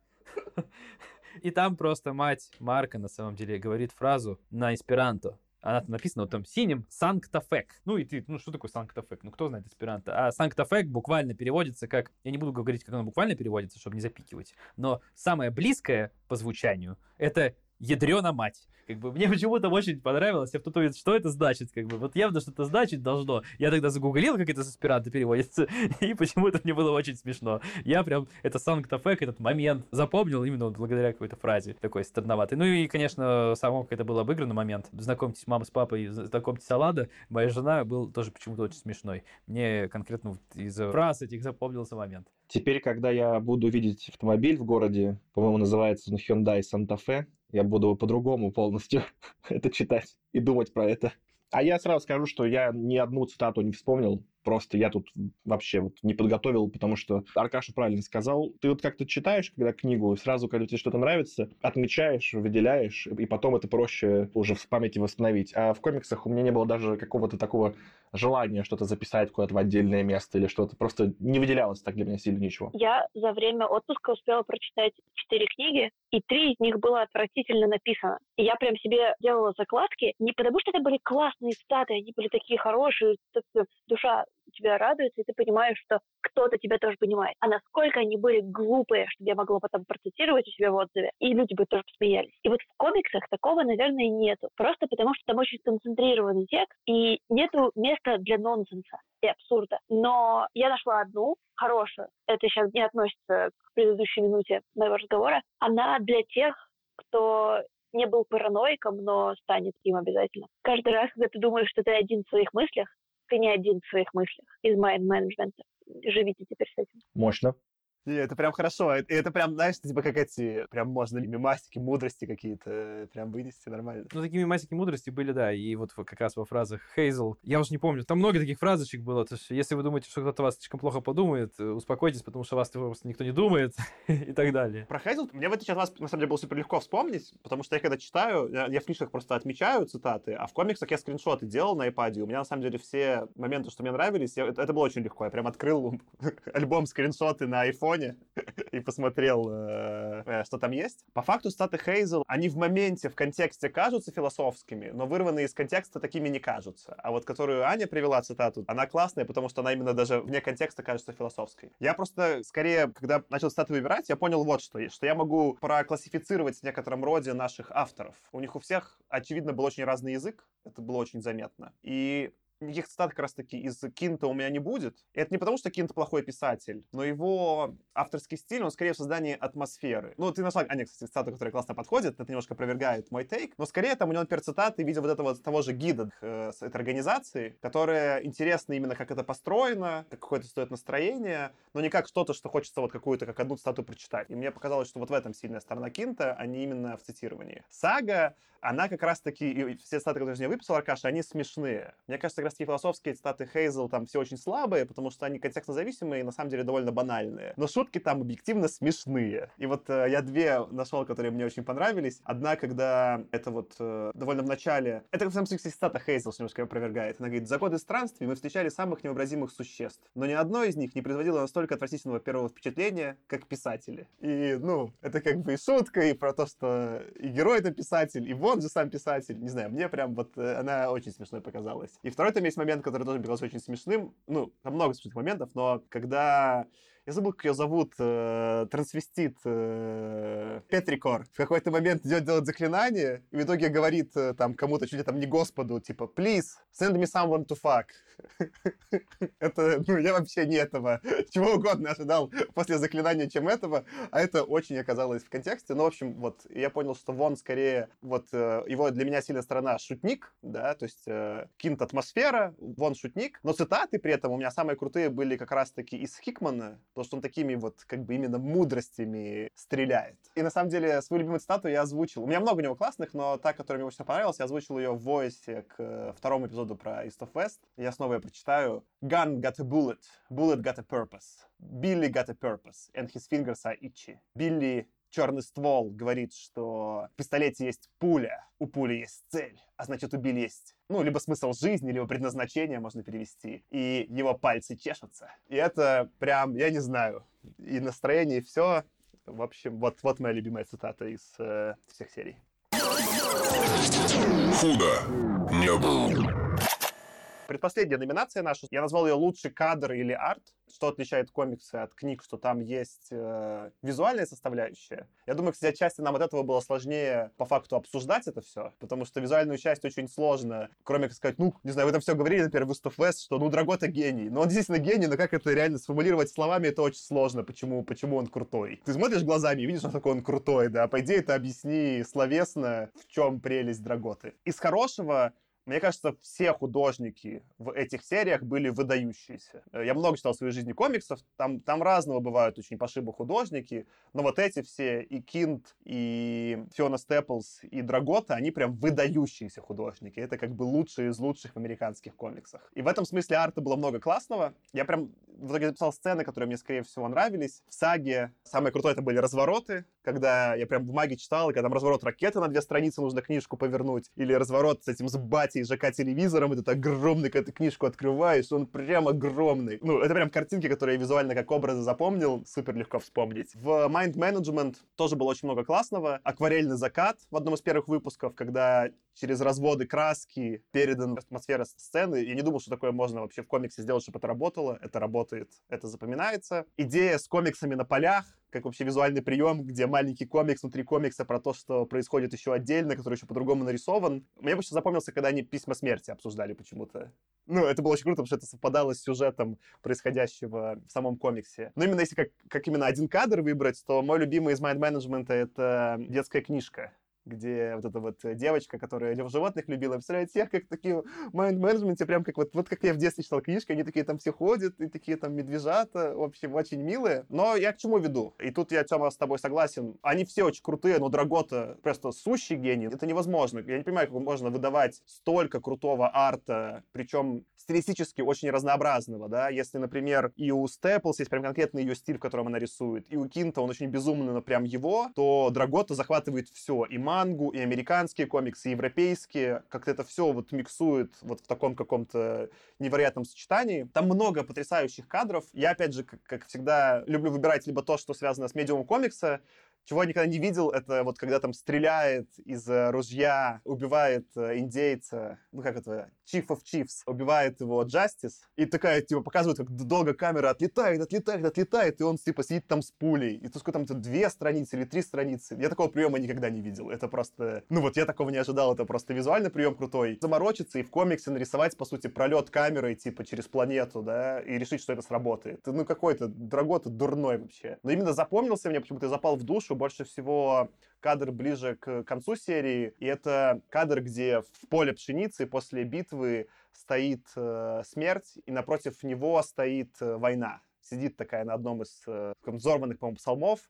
И там просто мать Марка, на самом деле, говорит фразу на эсперанто. Она там написана вот там синим «санктафек». Ну и ты, ну что такое «санктафек»? Ну кто знает эсперанто? А «санктафек» буквально переводится как... Я не буду говорить, как оно буквально переводится, чтобы не запикивать, но самое близкое по звучанию — это ядрёна мать. Как бы, мне почему-то очень понравилось. Я в тот момент, что это значит? Как бы, вот явно что-то значит должно. Я тогда загуглил, как это с аспиранта переводится, и почему-то мне было очень смешно. Я прям это Санкт-Фе, этот момент запомнил именно благодаря какой-то фразе такой странноватой. Ну и, конечно, само как это был обыгранный момент. Знакомьтесь, мама с папой, знакомьтесь, Алада. Моя жена был тоже почему-то очень смешной. Мне конкретно из-за фраз этих запомнился момент. Теперь, когда я буду видеть автомобиль в городе, по-моему, называется Hyundai Santa Fe, я буду по-другому полностью это читать и думать про это. А я сразу скажу, что я ни одну цитату не вспомнил, просто я тут вообще вот не подготовил, потому что Аркаша правильно сказал. Ты вот как-то читаешь, когда книгу, сразу, когда тебе что-то нравится, отмечаешь, выделяешь, и потом это проще уже в памяти восстановить. А в комиксах у меня не было даже какого-то такого желания что-то записать куда-то в отдельное место или что-то. Просто не выделялось так для меня сильно ничего. Я за время отпуска успела прочитать 4 книги, и 3 из них было отвратительно написано. И я прям себе делала закладки, не потому что это были классные цитаты, они были такие хорошие, душа тебя радуется, и ты понимаешь, что кто-то тебя тоже понимает. А насколько они были глупые, чтобы я могла потом процитировать у себя в отзыве, и люди бы тоже посмеялись. И вот в комиксах такого, наверное, нету. Просто потому, что там очень концентрированный текст, и нету места для нонсенса и абсурда. Но я нашла одну хорошую, это сейчас не относится к предыдущей минуте моего разговора, она для тех, кто не был параноиком, но станет им обязательно. Каждый раз, когда ты думаешь, что ты один в своих мыслях, ты не один в своих мыслях из Mind Management. Живите теперь с этим. Мощно. И это прям хорошо. И это прям, знаешь, типа как эти, прям можно мемасики, мудрости какие-то прям вынести нормально. Ну, такие мемасики, мудрости были, да. И вот как раз во фразах Хейзл, я уже не помню, там много таких фразочек было. То есть, если вы думаете, что кто-то вас слишком плохо подумает, успокойтесь, потому что вас просто никто не думает и так далее. Про Хейзл мне в отличие от вас, на самом деле, было супер легко вспомнить, потому что я когда читаю, я в книжках просто отмечаю цитаты, а в комиксах я скриншоты делал на iPad'е. У меня, на самом деле, все моменты, что мне нравились, это было очень легко. Я прям открыл альбом скриншоты на iPhone, и посмотрел, что там есть. По факту цитаты Хейзл, они в моменте, в контексте кажутся философскими, но вырванные из контекста такими не кажутся. А вот которую Аня привела цитату, она классная, потому что она именно даже вне контекста кажется философской. Я просто, скорее, когда начал цитаты выбирать, я понял вот что я могу проклассифицировать в некотором роде наших авторов. У них у всех, очевидно, был очень разный язык, это было очень заметно. И никаких цитат как раз-таки из Кинта у меня не будет. Это не потому, что Кинт плохой писатель, но его авторский стиль, он скорее в создании атмосферы. Ну, ты нашла, Аня, кстати, цитату, которая классно подходит, это немножко опровергает мой тейк, но скорее там у него, например, цитаты в виде вот этого того же гида с этой организации, которая интересна именно, как это построено, как какое-то стоит настроение, но не как что-то, что хочется вот какую-то, как одну цитату прочитать. И мне показалось, что вот в этом сильная сторона Кинта, а не именно в цитировании. Сага, она как раз-таки, и все цитаты, которые я выписал, Аркаша, они смешные. Мне кажется, философские цитаты Хейзл там все очень слабые, потому что они контекстно-зависимые и на самом деле довольно банальные. Но шутки там объективно смешные. И вот я две нашел, которые мне очень понравились. Одна, когда это вот довольно в начале... Это, в самом смысле, цитата Хейзл немножко опровергает. Она говорит: «За годы странствий мы встречали самых невообразимых существ, но ни одно из них не производило настолько отвратительного первого впечатления, как писатели». И, ну, это как бы и шутка, и про то, что и герой это писатель, и Вон же сам писатель. Не знаю, мне прям вот она очень смешной показалась. И второй там есть момент, который тоже показался очень смешным. Ну, там много смешных моментов, но когда... Я забыл, как ее зовут, трансвестит Петрикор. В какой-то момент идет делать заклинание, и в итоге говорит там кому-то, чуть ли там не Господу, типа, please, send me someone to fuck. Это, ну, я вообще не этого, чего угодно ожидал после заклинания, чем этого, а это очень оказалось в контексте. Ну, в общем, вот, я понял, что Вон скорее, вот, его для меня сильная сторона шутник, да, то есть Кинт атмосфера, Вон шутник, но цитаты при этом у меня самые крутые были как раз-таки из Хикмана, потому что он такими вот как бы именно мудростями стреляет. И на самом деле свою любимую цитату я озвучил. У меня много у него классных, но та, которая мне очень понравилась, я озвучил ее в войсе к второму эпизоду про East of West. Я снова ее прочитаю. Gun got a bullet, bullet got a purpose, Billy got a purpose, and his fingers are itchy. Billy, черный ствол, говорит, что в пистолете есть пуля, у пули есть цель, а значит у Билли есть... Ну, либо смысл жизни, либо предназначение можно перевести. И его пальцы чешутся. И это прям, я не знаю, и настроение, и все. В общем, вот моя любимая цитата из всех серий. Худо не было. Предпоследняя номинация наша, я назвал ее «Лучший кадр или арт». Что отличает комиксы от книг, что там есть визуальная составляющая. Я думаю, кстати, отчасти нам от этого было сложнее по факту обсуждать это все, потому что визуальную часть очень сложно, кроме как сказать, ну, не знаю, вы там все говорили, например, в East of West, что, ну, Драгота гений. Но он действительно гений, но как это реально сформулировать словами, это очень сложно, почему он крутой. Ты смотришь глазами и видишь, насколько он крутой, да, по идее, это объясни словесно, в чем прелесть Драготы. Из хорошего... Мне кажется, все художники в этих сериях были выдающиеся. Я много читал в своей жизни комиксов, там разного бывают очень по шибу художники, но вот эти все, и Кинт, и Фиона Стейплс, и Драгота, они прям выдающиеся художники. Это как бы лучшие из лучших в американских комиксах. И в этом смысле арта было много классного. Я прям в итоге записал сцены, которые мне, скорее всего, нравились. В «Саге» самое крутое это были развороты, когда я прям бумаги читал, и когда там разворот ракеты на 2 страницы, нужно книжку повернуть, или разворот с этим с батей, ЖК-телевизором, и ты так огромный, когда ты книжку открываешь, он прям огромный. Ну, это прям картинки, которые я визуально как образы запомнил, супер легко вспомнить. В Mind Management тоже было очень много классного. Акварельный закат в одном из первых выпусков, когда через разводы краски передан атмосфера сцены. Я не думал, что такое можно вообще в комиксе сделать, чтобы это работало. Это работает, это запоминается. Идея с комиксами на полях, как вообще визуальный прием, где маленький комикс внутри комикса про то, что происходит еще отдельно, который еще по-другому нарисован. Мне больше запомнился, когда они «Письма смерти» обсуждали почему-то. Ну, это было очень круто, потому что это совпадало с сюжетом, происходящего в самом комиксе. Но именно если как именно один кадр выбрать, то мой любимый из Mind Management — это детская книжка, где вот эта вот девочка, которая животных любила, представляет всех как такие в майнд-менеджменте, прям как вот как я в детстве читал книжки, они такие там все ходят, и такие там медвежата, в общем, очень милые. Но я к чему веду? И тут я, Тёма, с тобой согласен. Они все очень крутые, но Драгота просто сущий гений. Это невозможно. Я не понимаю, как можно выдавать столько крутого арта, причем стилистически очень разнообразного, да? Если, например, и у Стейплс есть прям конкретный ее стиль, в котором она рисует, и у Кинта он очень безумный, но прям его, то Драгота захватывает все. И мангу, и американские комиксы, и европейские. Как-то это все вот миксует вот в таком каком-то невероятном сочетании. Там много потрясающих кадров. Я, опять же, как всегда, люблю выбирать либо то, что связано с медиумом комикса. Чего я никогда не видел, это вот когда там стреляет из ружья, убивает индейца, ну как это, Chief of Chiefs, убивает его Justice, и такая, типа, показывает, как долго камера отлетает, и он, типа, сидит там с пулей. И то сколько там, 2 страницы или 3 страницы. Я такого приема никогда не видел. Это просто... Ну вот, я такого не ожидал, это просто визуальный прием крутой. Заморочиться и в комиксе нарисовать, по сути, пролет камеры, типа, через планету, да, и решить, что это сработает. Ну какой-то Драгота дурной вообще. Но именно запомнился мне, почему-то запал в душу больше всего кадр ближе к концу серии, и это кадр, где в поле пшеницы после битвы стоит смерть, и напротив него стоит война. Сидит такая на одном из взорванных, по-моему, псалмов,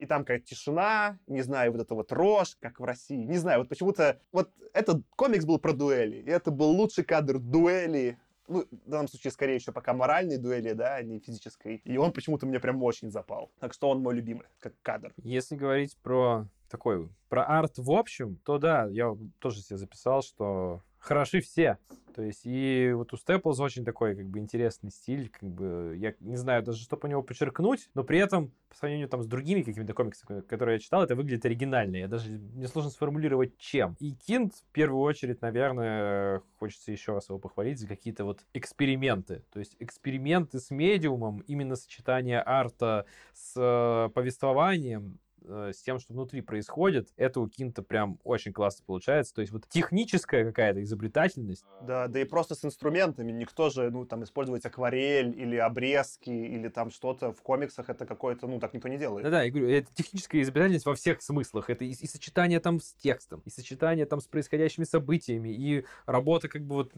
и там какая-то тишина, не знаю, вот эта вот рожь, как в России, не знаю, вот почему-то... Вот этот комикс был про дуэли, и это был лучший кадр дуэли, ну, в данном случае, скорее, еще пока моральной дуэли, да, а не физической. И он почему-то мне прям очень запал. Так что он мой любимый, как кадр. Если говорить про такой, про арт в общем, то да, я тоже себе записал, что хороши все. То есть и вот у Стейплза очень такой, как бы, интересный стиль, как бы, я не знаю даже, что по нему подчеркнуть, но при этом, по сравнению там с другими какими-то комиксами, которые я читал, это выглядит оригинально, я даже, мне сложно сформулировать, чем. И Кинт, в первую очередь, наверное, хочется еще раз его похвалить за какие-то вот эксперименты, то есть эксперименты с медиумом, именно сочетание арта с повествованием, с тем, что внутри происходит, это у Кинта прям очень классно получается. То есть вот техническая какая-то изобретательность. Да и просто с инструментами. Никто же, ну, там, использовать акварель или обрезки, или там что-то в комиксах, это какое-то, ну, так никто не делает. Да, я говорю, это техническая изобретательность во всех смыслах. Это и сочетание там с текстом, и сочетание там с происходящими событиями, и работа как бы вот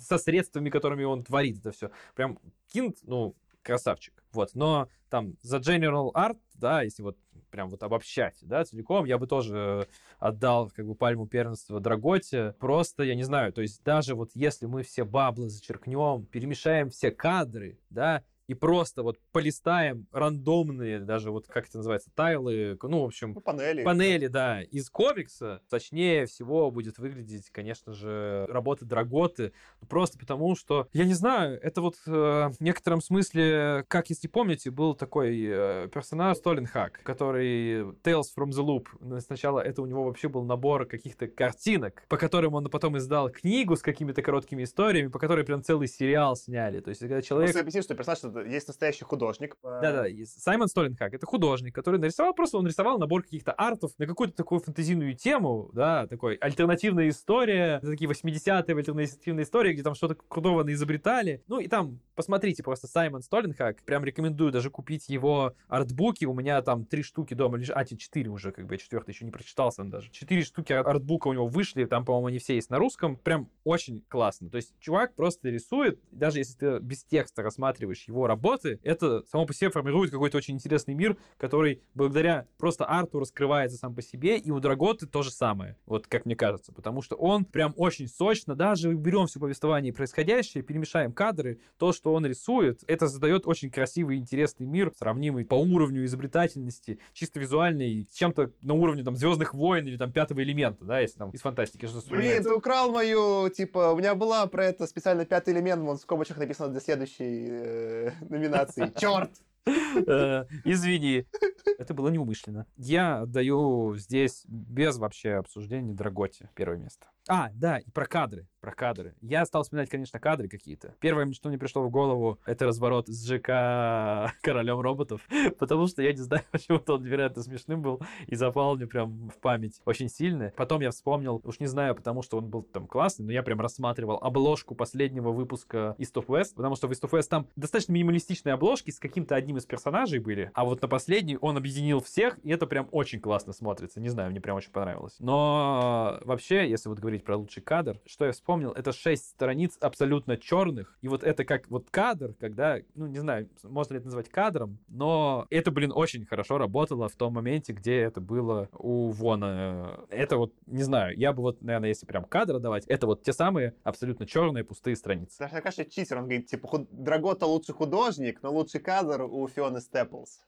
со средствами, которыми он творит это все. Прям Кинт, ну, красавчик. Вот, но там за General Art, да, если вот прям вот обобщать, да, целиком, я бы тоже отдал, как бы, пальму первенства Драготе. Просто, я не знаю, то есть даже вот если мы все баблы зачеркнем, перемешаем все кадры, да, и просто вот полистаем рандомные, даже вот, как это называется, тайлы, ну, в общем... Ну, панели, да, из комикса. Точнее всего будет выглядеть, конечно же, работа Драготы. Просто потому, что, я не знаю, это вот в некотором смысле, как, если помните, был такой персонаж Столенхаг, который Tales from the Loop. Сначала это у него вообще был набор каких-то картинок, по которым он потом издал книгу с какими-то короткими историями, по которой прям целый сериал сняли. То есть, когда человек... Просто объясни, что персонаж есть настоящий художник. Да-да, Саймон Столенхаг. Это художник, который нарисовал, просто он рисовал набор каких-то артов на какую-то такую фантазийную тему, да, такой альтернативная история, такие 80-е альтернативные истории, где там что-то крутого изобретали. Ну и там, посмотрите, просто Саймон Столенхаг, прям рекомендую даже купить его артбуки. У меня там 3 штуки дома лежат, а те 4 уже, как бы, 4-й еще не прочитал сам даже. 4 штуки артбука у него вышли, там, по-моему, они все есть на русском. Прям очень классно. То есть чувак просто рисует, даже если ты без текста рассматриваешь его работы, это само по себе формирует какой-то очень интересный мир, который благодаря просто арту раскрывается сам по себе, и у Драготы то же самое, вот как мне кажется, потому что он прям очень сочно, даже берем все повествование происходящее, перемешаем кадры, то, что он рисует, это задает очень красивый и интересный мир, сравнимый по уровню изобретательности, чисто визуальный, с чем-то на уровне там «Звездных войн» или там «Пятого элемента», да, если там из фантастики что-то вспоминается. Блин, ты украл мою, типа, у меня была про это специально «Пятый элемент», вон в скобочках написано для следующей номинации. Черт! Извини. Это было неумышленно. Я отдаю здесь без вообще обсуждений Драготе первое место. А, да, и про кадры. Про кадры. Я стал вспоминать, конечно, кадры какие-то. Первое, что мне пришло в голову, это разворот с ЖК королем роботов, потому что я не знаю, почему-то он невероятно смешным был и запал мне прям в память очень сильно. Потом я вспомнил, уж не знаю, потому что он был там классный, но я прям рассматривал обложку последнего выпуска East of West, потому что в East of West там достаточно минималистичные обложки с каким-то одним из персонажей были, а вот на последний он объединил всех, и это прям очень классно смотрится. Не знаю, мне прям очень понравилось. Но вообще, если вот говорить про лучший кадр, что я вспомнил, это 6 страниц абсолютно черных, и вот это как вот кадр, когда, ну, не знаю, можно ли это назвать кадром, но это, блин, очень хорошо работало в том моменте, где это было у Вона. Это вот, не знаю, я бы вот, наверное, если прям кадр давать, это вот те самые абсолютно черные пустые страницы. Даже, мне кажется, читер, он говорит, типа, Драгота лучший художник, но лучший кадр у Фионы Стейплс.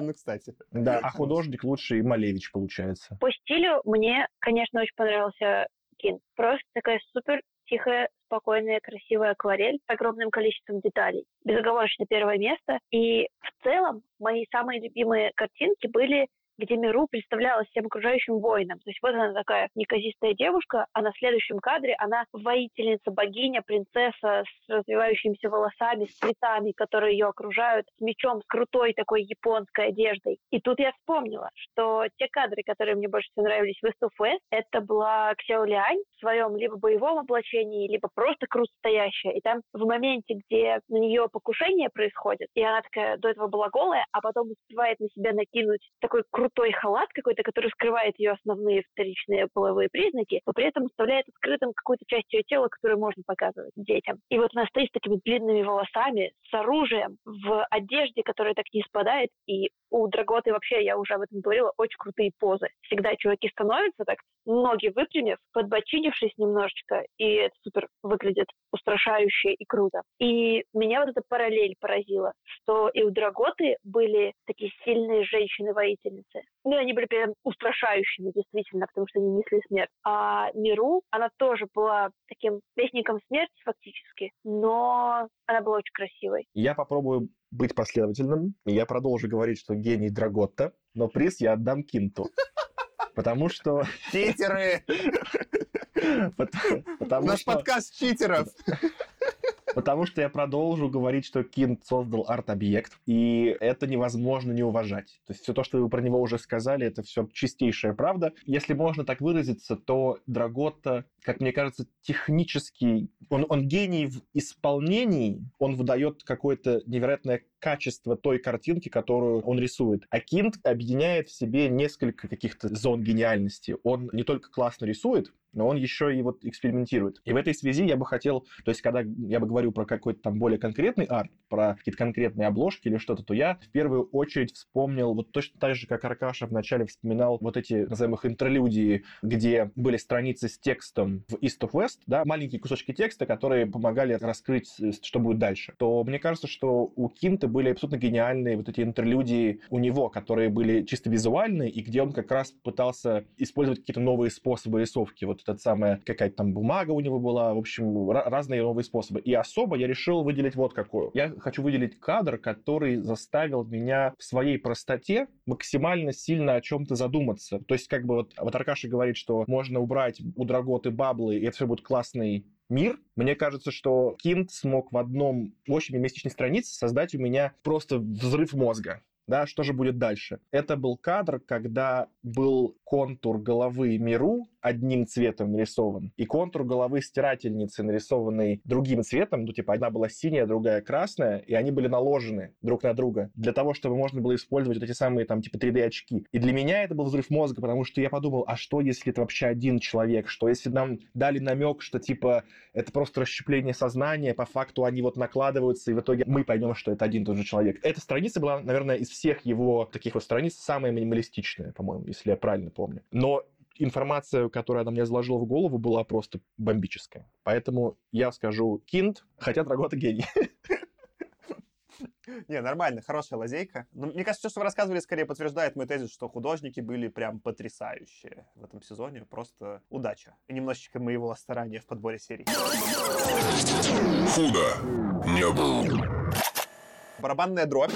Ну, кстати. Да, а художник лучший Малевич, получается. По стилю мне, конечно, очень понравился Кинт. Просто такая супер тихая, спокойная, красивая акварель с огромным количеством деталей. Безоговорочно первое место. И в целом мои самые любимые картинки были, где Миру представлялась всем окружающим воинам. То есть вот она такая неказистая девушка, а на следующем кадре она воительница, богиня, принцесса с развивающимися волосами, с цветами, которые ее окружают, с мечом, с крутой такой японской одеждой. И тут я вспомнила, что те кадры, которые мне больше всего нравились в East of West, это была Ксяо Лиань в своем либо боевом облачении, либо просто круто стоящая. И там в моменте, где на нее покушение происходит, и она такая до этого была голая, а потом успевает на себя накинуть такой крутой халат какой-то, который скрывает ее основные вторичные половые признаки, но при этом оставляет открытым какую-то часть ее тела, которую можно показывать детям. И вот она стоит с такими длинными волосами, с оружием, в одежде, которая так не спадает, и у Драготы вообще, я уже об этом говорила, очень крутые позы. Всегда чуваки становятся так, ноги выпрямив, подбочинившись немножечко, и это супер выглядит устрашающе и круто. И меня вот эта параллель поразила, что и у Драготы были такие сильные женщины-воительницы. Ну, они были прям устрашающими, действительно, потому что они несли смерть. А Миру, она тоже была таким вестником смерти фактически, но она была очень красивой. Я попробую быть последовательным. Я продолжу говорить, что гений Драгота, но приз я отдам Кинту. Потому что... Читеры! Наш подкаст читеров! Потому что я продолжу говорить, что Кинт создал арт-объект, и это невозможно не уважать. То есть все то, что вы про него уже сказали, это все чистейшая правда. Если можно так выразиться, то Драгота, как мне кажется, технически... Он гений в исполнении, он выдает какое-то невероятное качество той картинки, которую он рисует. А Кинт объединяет в себе несколько каких-то зон гениальности. Он не только классно рисует, но он еще и вот экспериментирует. И в этой связи я бы хотел... То есть, когда я бы говорю про какой-то там более конкретный арт, про какие-то конкретные обложки или что-то, то я в первую очередь вспомнил, вот точно так же, как Аркаша вначале вспоминал вот эти, назовем их, интерлюдии, где были страницы с текстом в East of West, да, маленькие кусочки текста, которые помогали раскрыть, что будет дальше. То мне кажется, что у Кинта были абсолютно гениальные вот эти интерлюдии у него, которые были чисто визуальные, и где он как раз пытался использовать какие-то новые способы рисовки. Вот вот эта самая какая-то там бумага у него была, в общем, разные новые способы. И особо я решил выделить вот какую. Я хочу выделить кадр, который заставил меня в своей простоте максимально сильно о чем-то задуматься. То есть как бы вот Аркаша говорит, что можно убрать у Драготы баблы, и это все будет классный мир. Мне кажется, что Кинт смог в одном очень минималистичной странице создать у меня просто взрыв мозга. Да, что же будет дальше? Это был кадр, когда был контур головы Миру одним цветом нарисован, и контур головы стирательницы, нарисованный другим цветом, ну, типа, одна была синяя, другая красная, и они были наложены друг на друга для того, чтобы можно было использовать вот эти самые, там, типа, 3D-очки. И для меня это был взрыв мозга, потому что я подумал, а что, если это вообще один человек? Что, если нам дали намек, что, типа, это просто расщепление сознания, по факту они вот накладываются, и в итоге мы поймем, что это один и тот же человек. Эта страница была, наверное, из всех его таких вот страниц самая минималистичная, по-моему, если я правильно помню. Но информация, которую она мне изложила в голову, была просто бомбическая. Поэтому я скажу Кинт, хотя Драгота гений. Не, нормально, хорошая лазейка. Но мне кажется, все, что вы рассказывали, скорее подтверждает мой тезис, что художники были прям потрясающие в этом сезоне. Просто удача. И немножечко моего старания в подборе серий. Худо не было. Барабанная дробь.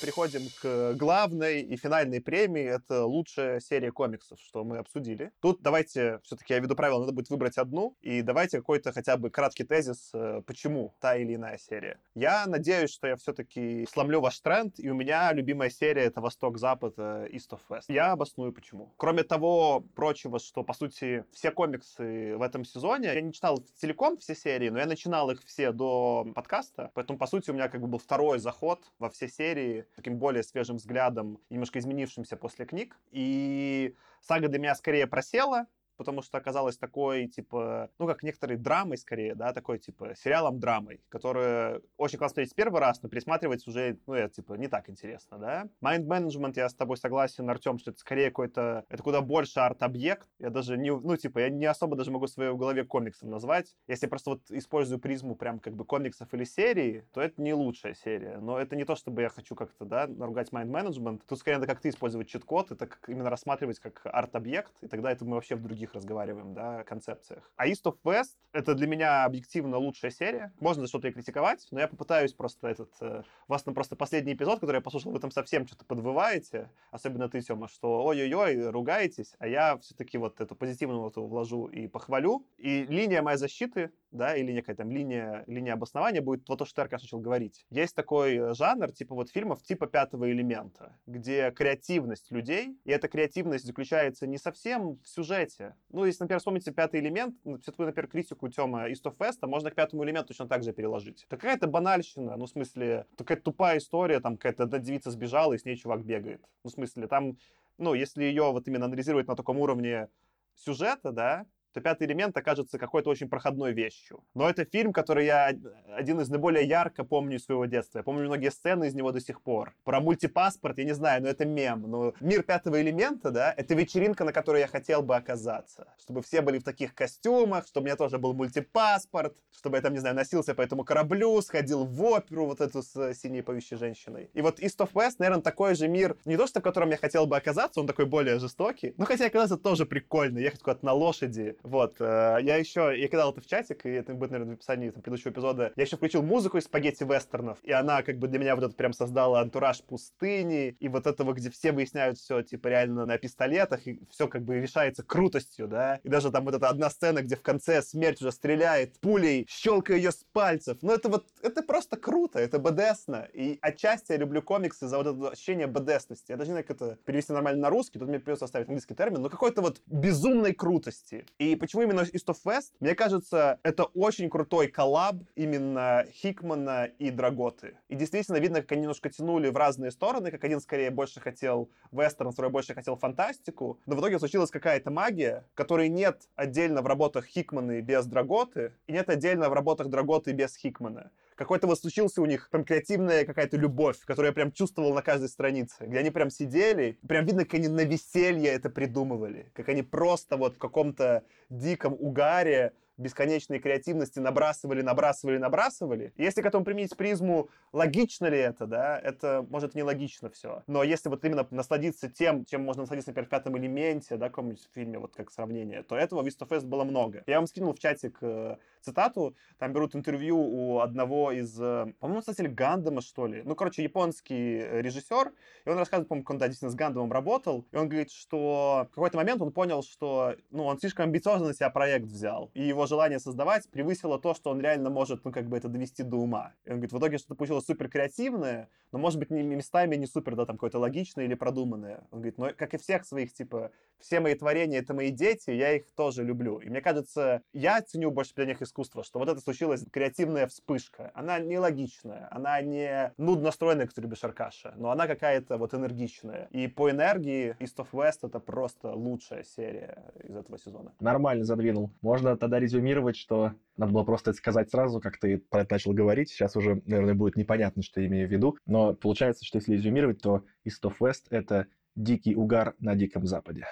Переходим к главной и финальной премии. Это лучшая серия комиксов, что мы обсудили. Тут давайте, все-таки я веду правило, надо будет выбрать одну. И давайте какой-то хотя бы краткий тезис, почему та или иная серия. Я надеюсь, что я все-таки сломлю ваш тренд. И у меня любимая серия — это Восток-Запад, East of West. Я обосную почему. Кроме того прочего, что, по сути, все комиксы в этом сезоне... Я не читал целиком все серии, но я начинал их все до подкаста. Поэтому, по сути, у меня как бы был второй заход во все серии таким более свежим взглядом, немножко изменившимся после книг. И сага для меня скорее просела, потому что оказалась такой, типа, ну, как некоторой драмой скорее, да, такой, типа, сериалом-драмой, которая очень классно смотреть первый раз, но пересматривать уже, ну, это, типа, не так интересно, да. Mind Management, я с тобой согласен, Артем, что это скорее какой-то, это куда больше арт-объект. Я даже не, ну, типа, я не особо даже могу в своей голове комиксом назвать. Если я просто вот использую призму прям как бы комиксов или серии, то это не лучшая серия. Но это не то, чтобы я хочу как-то, да, наругать Mind Management. Тут скорее надо как-то использовать чит-код, это как именно рассматривать как арт-объект, и тогда это мы вообще в других разговариваем, да, о концепциях. А East of West — это для меня объективно лучшая серия. Можно что-то и критиковать, но я попытаюсь просто этот... У вас там просто последний эпизод, который я послушал, вы там совсем что-то подвываете, особенно ты, Сёма, что ой-ой-ой, ругаетесь, а я все-таки вот эту позитивную вот вложу и похвалю. И линия моей защиты, да, или некая там линия обоснования будет вот то, что Аркаш начал говорить. Есть такой жанр, типа вот фильмов типа «Пятого элемента», где креативность людей, и эта креативность заключается не совсем в сюжете. Ну, если, например, вспомните «Пятый элемент», все-таки, например, критику Тёма East of West, можно к «Пятому элементу» точно так же переложить. Это какая-то банальщина, ну, в смысле, какая-то тупая история, там какая-то одна девица сбежала, и с ней чувак бегает. Ну, в смысле, там, ну, если ее вот именно анализировать на таком уровне сюжета, да, то «Пятый элемент» окажется какой-то очень проходной вещью. Но это фильм, который я один из наиболее ярко помню из своего детства. Я помню многие сцены из него до сих пор. Про мультипаспорт, я не знаю, но это мем. Но мир «Пятого элемента», да, это вечеринка, на которой я хотел бы оказаться. Чтобы все были в таких костюмах, чтобы у меня тоже был мультипаспорт, чтобы я там, не знаю, носился по этому кораблю, сходил в оперу вот эту с синей поющей женщиной. И вот East of West, наверное, такой же мир, не то что в котором я хотел бы оказаться, он такой более жестокий, но хотя оказаться тоже прикольно, ехать куда-то на лошади. Вот, я кидал это в чатик, и это будет, наверное, в описании там предыдущего эпизода. Я еще включил музыку из спагетти-вестернов, и она как бы для меня вот это прям создала антураж пустыни, и вот этого, где все выясняют все, типа, реально на пистолетах, и все как бы решается крутостью, да. И даже там вот эта одна сцена, где в конце смерть уже стреляет пулей, щелкая ее с пальцев. Ну, это вот, это просто круто, это бэдэсно. И отчасти я люблю комиксы за вот это ощущение бэдэсности. Я даже не знаю, как это перевести нормально на русский, тут мне придется оставить английский термин, но какой-то вот безумной крутости. И почему именно East of West? Мне кажется, это очень крутой коллаб именно Хикмана и Драготы. И действительно видно, как они немножко тянули в разные стороны, как один скорее больше хотел вестерн, второй больше хотел фантастику. Но в итоге случилась какая-то магия, которой нет отдельно в работах Хикмана и без Драготы, и нет отдельно в работах Драготы и без Хикмана. Какой-то вот случился у них прям креативная какая-то любовь, которую я прям чувствовал на каждой странице, где они прям сидели, прям видно, как они на веселье это придумывали, как они просто вот в каком-то диком угаре бесконечной креативности набрасывали. Если к этому применить призму, логично ли это, да, это, может, нелогично все. Но если вот именно насладиться тем, чем можно насладиться, например, в «Пятом элементе», да, в каком-нибудь фильме, вот как сравнение, то этого в East of West было много. Я вам скинул в чатик цитату, там берут интервью у одного из, по-моему, создателя Гандама, что ли. Ну, короче, японский режиссер, и он рассказывает, по-моему, как он действительно с Гандамом работал, и он говорит, что в какой-то момент он понял, что, ну, он слишком амбициозно на себя проект взял, и его желание создавать превысило то, что он реально может, ну, как бы это довести до ума. И он говорит, в итоге что-то получилось супер креативное, но, может быть, местами не супер, да, там, какое-то логичное или продуманное. Он говорит, ну, как и всех своих, типа, все мои творения — это мои дети, я их тоже люблю. И мне кажется, я ценю больше для них искусство, что вот это случилась креативная вспышка. Она нелогичная, она не нудностройная, как любишь Аркаша, но она какая-то вот энергичная. И по энергии East of West — это просто лучшая серия из этого сезона. Нормально задвинул. Можно тогда резюмировать, что надо было просто это сказать сразу, как ты про это начал говорить. Сейчас уже, наверное, будет непонятно, что я имею в виду. Но получается, что если резюмировать, то East of West — это дикий угар на Диком Западе.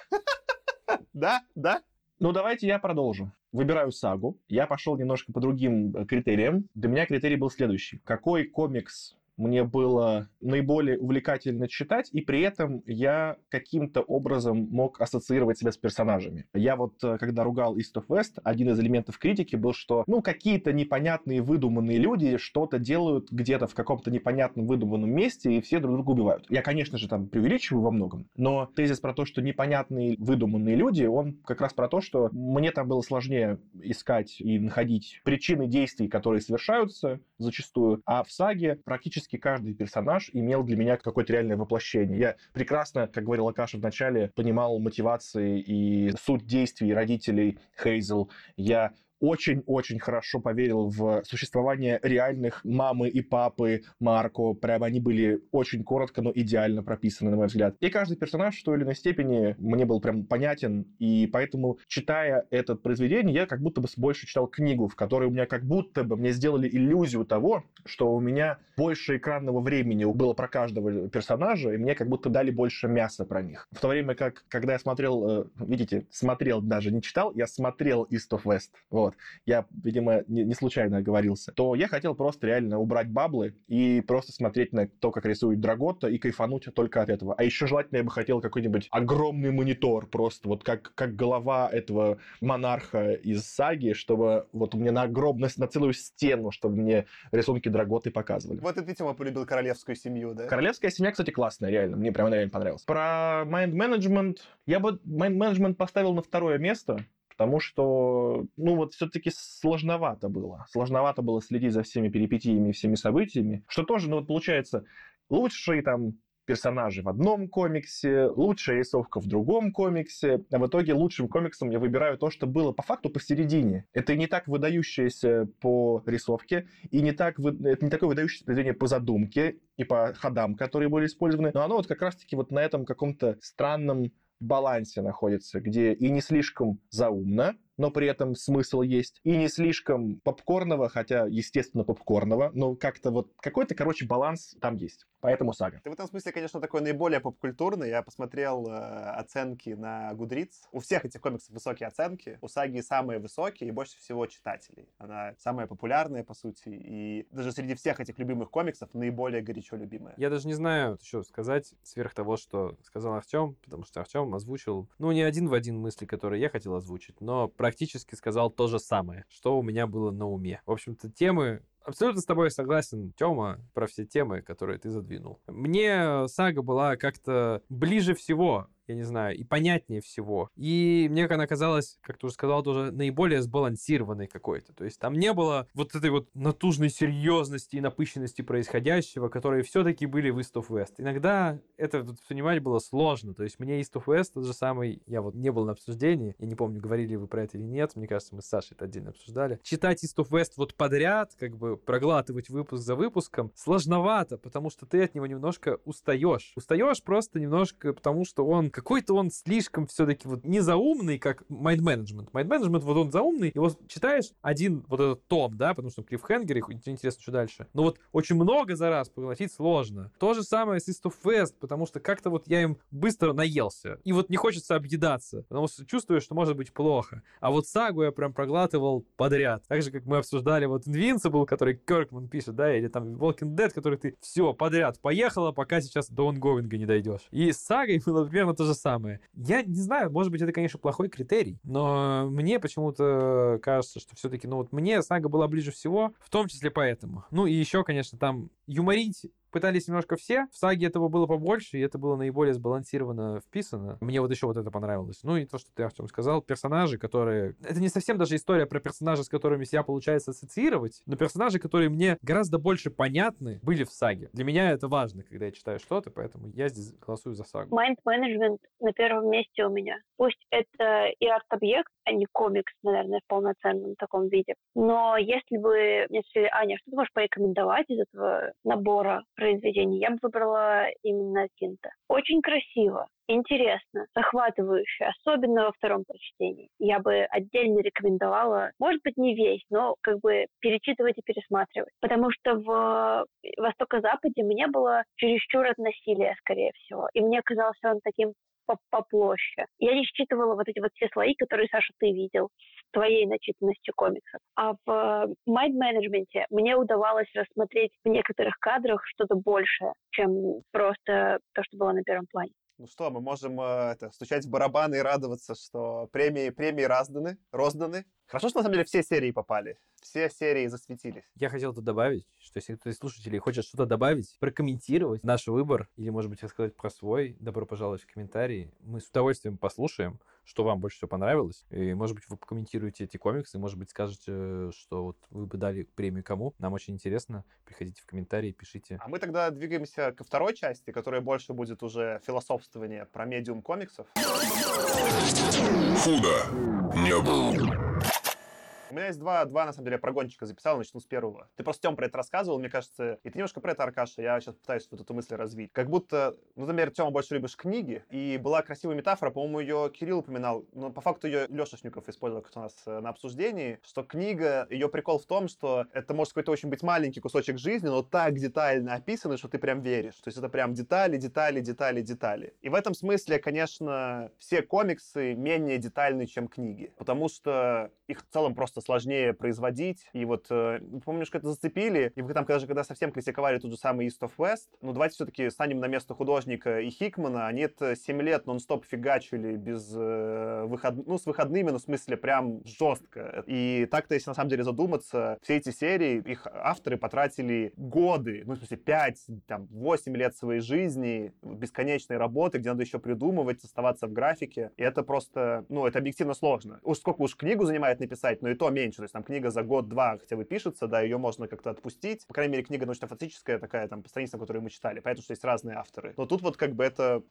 Да, да. Ну, давайте я продолжу. Выбираю сагу. Я пошел немножко по другим критериям. Для меня критерий был следующий. Какой комикс мне было наиболее увлекательно читать, и при этом я каким-то образом мог ассоциировать себя с персонажами. Я вот, когда ругал East of West, один из элементов критики был, что, ну, какие-то непонятные выдуманные люди что-то делают где-то в каком-то непонятном выдуманном месте, и все друг друга убивают. Я, конечно же, там преувеличиваю во многом, но тезис про то, что непонятные выдуманные люди, он как раз про то, что мне там было сложнее искать и находить причины действий, которые совершаются зачастую, а в саге практически каждый персонаж имел для меня какое-то реальное воплощение. Я прекрасно, как говорил Акаша в начале, понимал мотивации и суть действий родителей Хейзел. Я очень-очень хорошо поверил в существование реальных мамы и папы Марко. Прямо они были очень коротко, но идеально прописаны, на мой взгляд. И каждый персонаж в той или иной степени мне был прям понятен, и поэтому, читая это произведение, я как будто бы больше читал книгу, в которой у меня как будто бы мне сделали иллюзию того, что у меня больше экранного времени было про каждого персонажа, и мне как будто дали больше мяса про них. В то время как, когда я смотрел, видите, смотрел даже не читал, я смотрел East of West, вот. Я, видимо, не случайно оговорился, то я хотел просто реально убрать баблы и просто смотреть на то, как рисует Драгота, и кайфануть только от этого. А еще желательно я бы хотел какой-нибудь огромный монитор, просто вот как голова этого монарха из саги, чтобы вот у меня на огромность, на целую стену, чтобы мне рисунки Драготы показывали. Вот и ты, Тима, полюбил королевскую семью, да? Королевская семья, кстати, классная, реально. Мне прям реально понравилась. Про Mind Management. Я бы Mind Management поставил на второе место, потому что, ну вот, все-таки сложновато было. Сложновато было следить за всеми перипетиями и всеми событиями. Что тоже, ну вот, получается, лучшие там персонажи в одном комиксе, лучшая рисовка в другом комиксе. А в итоге лучшим комиксом я выбираю то, что было по факту посередине. Это не так выдающееся по рисовке, и это не такое выдающееся произведение по задумке и по ходам, которые были использованы. Но оно вот как раз-таки вот на этом каком-то странном балансе находится, где и не слишком заумно, но при этом смысл есть, и не слишком попкорного, хотя, естественно, попкорного, но как-то вот какой-то, короче, баланс там есть. Поэтому сага. Ты в этом смысле, конечно, такой наиболее попкультурный. Я посмотрел оценки на Goodreads. У всех этих комиксов высокие оценки. У саги самые высокие и больше всего читателей. Она самая популярная, по сути, и даже среди всех этих любимых комиксов наиболее горячо любимая. Я даже не знаю, что сказать сверх того, что сказал Артем, потому что Артем озвучил, ну, не один в один мысли, которые я хотел озвучить, но практически сказал то же самое, что у меня было на уме. В общем-то, темы... Абсолютно с тобой согласен, Тёма, про все темы, которые ты задвинул. Мне сага была как-то ближе всего, я не знаю, и понятнее всего. И мне она казалась, как ты уже сказал, тоже наиболее сбалансированной какой-то. То есть там не было вот этой вот натужной серьезности и напыщенности происходящего, которые все-таки были в East of West. Иногда это понимать было сложно. То есть мне East of West тот же самый... Я вот не был на обсуждении, я не помню, говорили вы про это или нет. Мне кажется, мы с Сашей это отдельно обсуждали. Читать East of West вот подряд, как бы проглатывать выпуск за выпуском, сложновато, потому что ты от него немножко устаешь. Устаешь просто немножко, потому что он какой-то он слишком все-таки вот не заумный, как Mind Management. Mind Management, вот он заумный, его читаешь один вот этот том, да, потому что клиффхенгер, и интересно, что дальше. Но вот очень много за раз поглотить сложно. То же самое с East of West, потому что как-то вот я им быстро наелся. И вот не хочется объедаться, потому что чувствую, что может быть плохо. А вот Сагу я прям проглатывал подряд. Так же, как мы обсуждали вот Invincible, который Кёркман пишет, да, или там Walking Dead, который ты все подряд поехала, пока сейчас до онгоинга не дойдешь. И с Сагой было примерно то же самое. Я не знаю, может быть, это, конечно, плохой критерий, но мне почему-то кажется, что все-таки, ну вот мне Сага была ближе всего, в том числе поэтому. Ну и еще, конечно, там юморить пытались немножко все. В Саге этого было побольше, и это было наиболее сбалансированно вписано. Мне вот еще вот это понравилось. Ну и то, что ты, Артем, сказал. Персонажи, которые... Это не совсем даже история про персонажи, с которыми себя получается ассоциировать, но персонажи, которые мне гораздо больше понятны, были в Саге. Для меня это важно, когда я читаю что-то, поэтому я здесь голосую за Сагу. Mind Management на первом месте у меня. Пусть это и арт-объект, а не комикс, наверное, в полноценном таком виде. Но если бы мне сказали, Аня, что ты можешь порекомендовать из этого набора произведений, я бы выбрала именно Кинта. Очень красиво, интересно, захватывающе, особенно во втором прочтении. Я бы отдельно рекомендовала, может быть, не весь, но как бы перечитывать и пересматривать. Потому что в Востоко-Западе мне было чересчур от насилия, скорее всего. И мне казался он таким по площади. Я не считывала вот эти вот все слои, которые, Саша, ты видел с твоей начитанностью комиксов. А в Mind Management мне удавалось рассмотреть в некоторых кадрах что-то большее, чем просто то, что было на первом плане. Ну что, мы можем стучать в барабаны и радоваться, что премии розданы. Хорошо, что на самом деле все серии попали. Все серии засветились. Я хотел тут добавить, что если кто из слушателей хочет что-то добавить, прокомментировать наш выбор, или, может быть, рассказать про свой, добро пожаловать в комментарии. Мы с удовольствием послушаем, что вам больше всего понравилось. И, может быть, вы покомментируете эти комиксы, может быть, скажете, что вот вы бы дали премию кому. Нам очень интересно. Приходите в комментарии, пишите. А мы тогда двигаемся ко второй части, которая больше будет уже философствование про медиум комиксов. Худо не было. У меня есть два, на самом деле, прогончика записал, начну с первого. Ты просто, Тём, про это рассказывал, мне кажется, и ты немножко про это, Аркаша, я сейчас пытаюсь вот эту мысль развить. Как будто, ну, например, Тёма, больше любишь книги, и была красивая метафора, по-моему, ее Кирилл упоминал, но по факту ее Лёша Шнюков использовал как-то у нас на обсуждении, что книга, ее прикол в том, что это может какой-то очень быть маленький кусочек жизни, но так детально описанный, что ты прям веришь. То есть это прям детали. И в этом смысле, конечно, все комиксы менее детальны, чем книги, потому что их в целом просто сложнее производить. И вот, помню, что это зацепили. И там, когда совсем критиковали тот же самый East of West, ну, давайте все-таки станем на место художника и Хикмана. Они это 7 лет нон-стоп фигачили без с выходными, ну, в смысле, прям жестко. И так-то, если на самом деле задуматься, все эти серии, их авторы потратили годы, ну, в смысле, 8 лет своей жизни, бесконечной работы, где надо еще придумывать, оставаться в графике. И это просто, ну, это объективно сложно. Сколько книгу занимает написать, но и то меньше. То есть там книга за год-два хотя бы пишется, да, ее можно как-то отпустить. По крайней мере, книга научно-фантастическая такая, там, по страницам, которую мы читали. Поэтому, что есть разные авторы. Но тут вот как бы это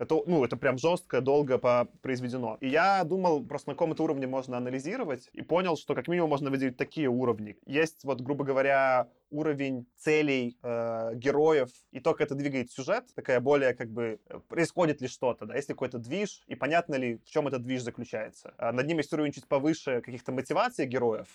прям жестко, долго произведено. И я думал, просто на каком-то уровне можно анализировать, и понял, что как минимум можно выделить такие уровни. Есть вот, грубо говоря, уровень целей героев, и то, как это двигает сюжет, такая более как бы происходит ли что-то, да, есть ли какой-то движ, и понятно ли, в чем этот движ заключается. А над ним есть уровень чуть повыше каких-то мотиваций героев,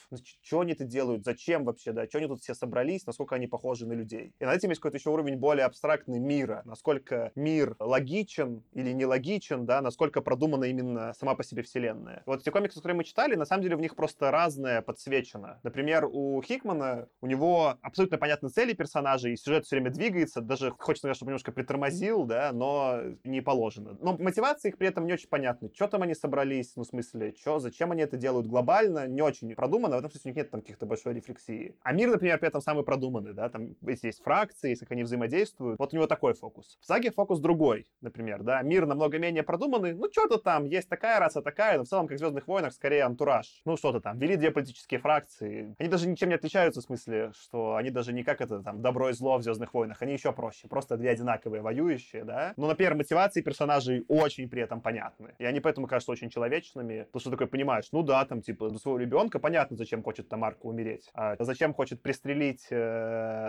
что они это делают, зачем вообще, да, что они тут все собрались, насколько они похожи на людей. И над этим есть какой-то еще уровень более абстрактный мира, насколько мир логичен или нелогичен, да, насколько продумана именно сама по себе вселенная. Вот те комиксы, которые мы читали, на самом деле в них просто разное подсвечено. Например, у Хикмана, у него абсолютно понятны цели персонажей, сюжет все время двигается, даже хочется, конечно, чтобы немножко притормозил, да, но не положено. Но мотивации их при этом не очень понятны. Что там они собрались, ну, в смысле, зачем они это делают глобально, не очень продумано, в этом смысле у них нет там каких-то большой рефлексии. А мир, например, при этом самый продуманный, да, там есть фракции, как они взаимодействуют, вот у него такой фокус. В Саге фокус другой, например, да, мир намного менее продуманный, ну, что-то там, есть такая раса, такая, но в целом, как в «Звездных войнах», скорее антураж. Ну, что-то там, вели две политические фракции, они даже ничем не отличаются, в смысле, что они даже не как это, там, добро и зло в «Звездных войнах», они еще проще, просто две одинаковые воюющие, да. Но, например, мотивации персонажей очень при этом понятны, и они поэтому кажутся очень человечными, потому что такой понимаешь, ну да, там, типа, для своего ребенка понятно, зачем хочет Тамарка умереть, а зачем хочет пристрелить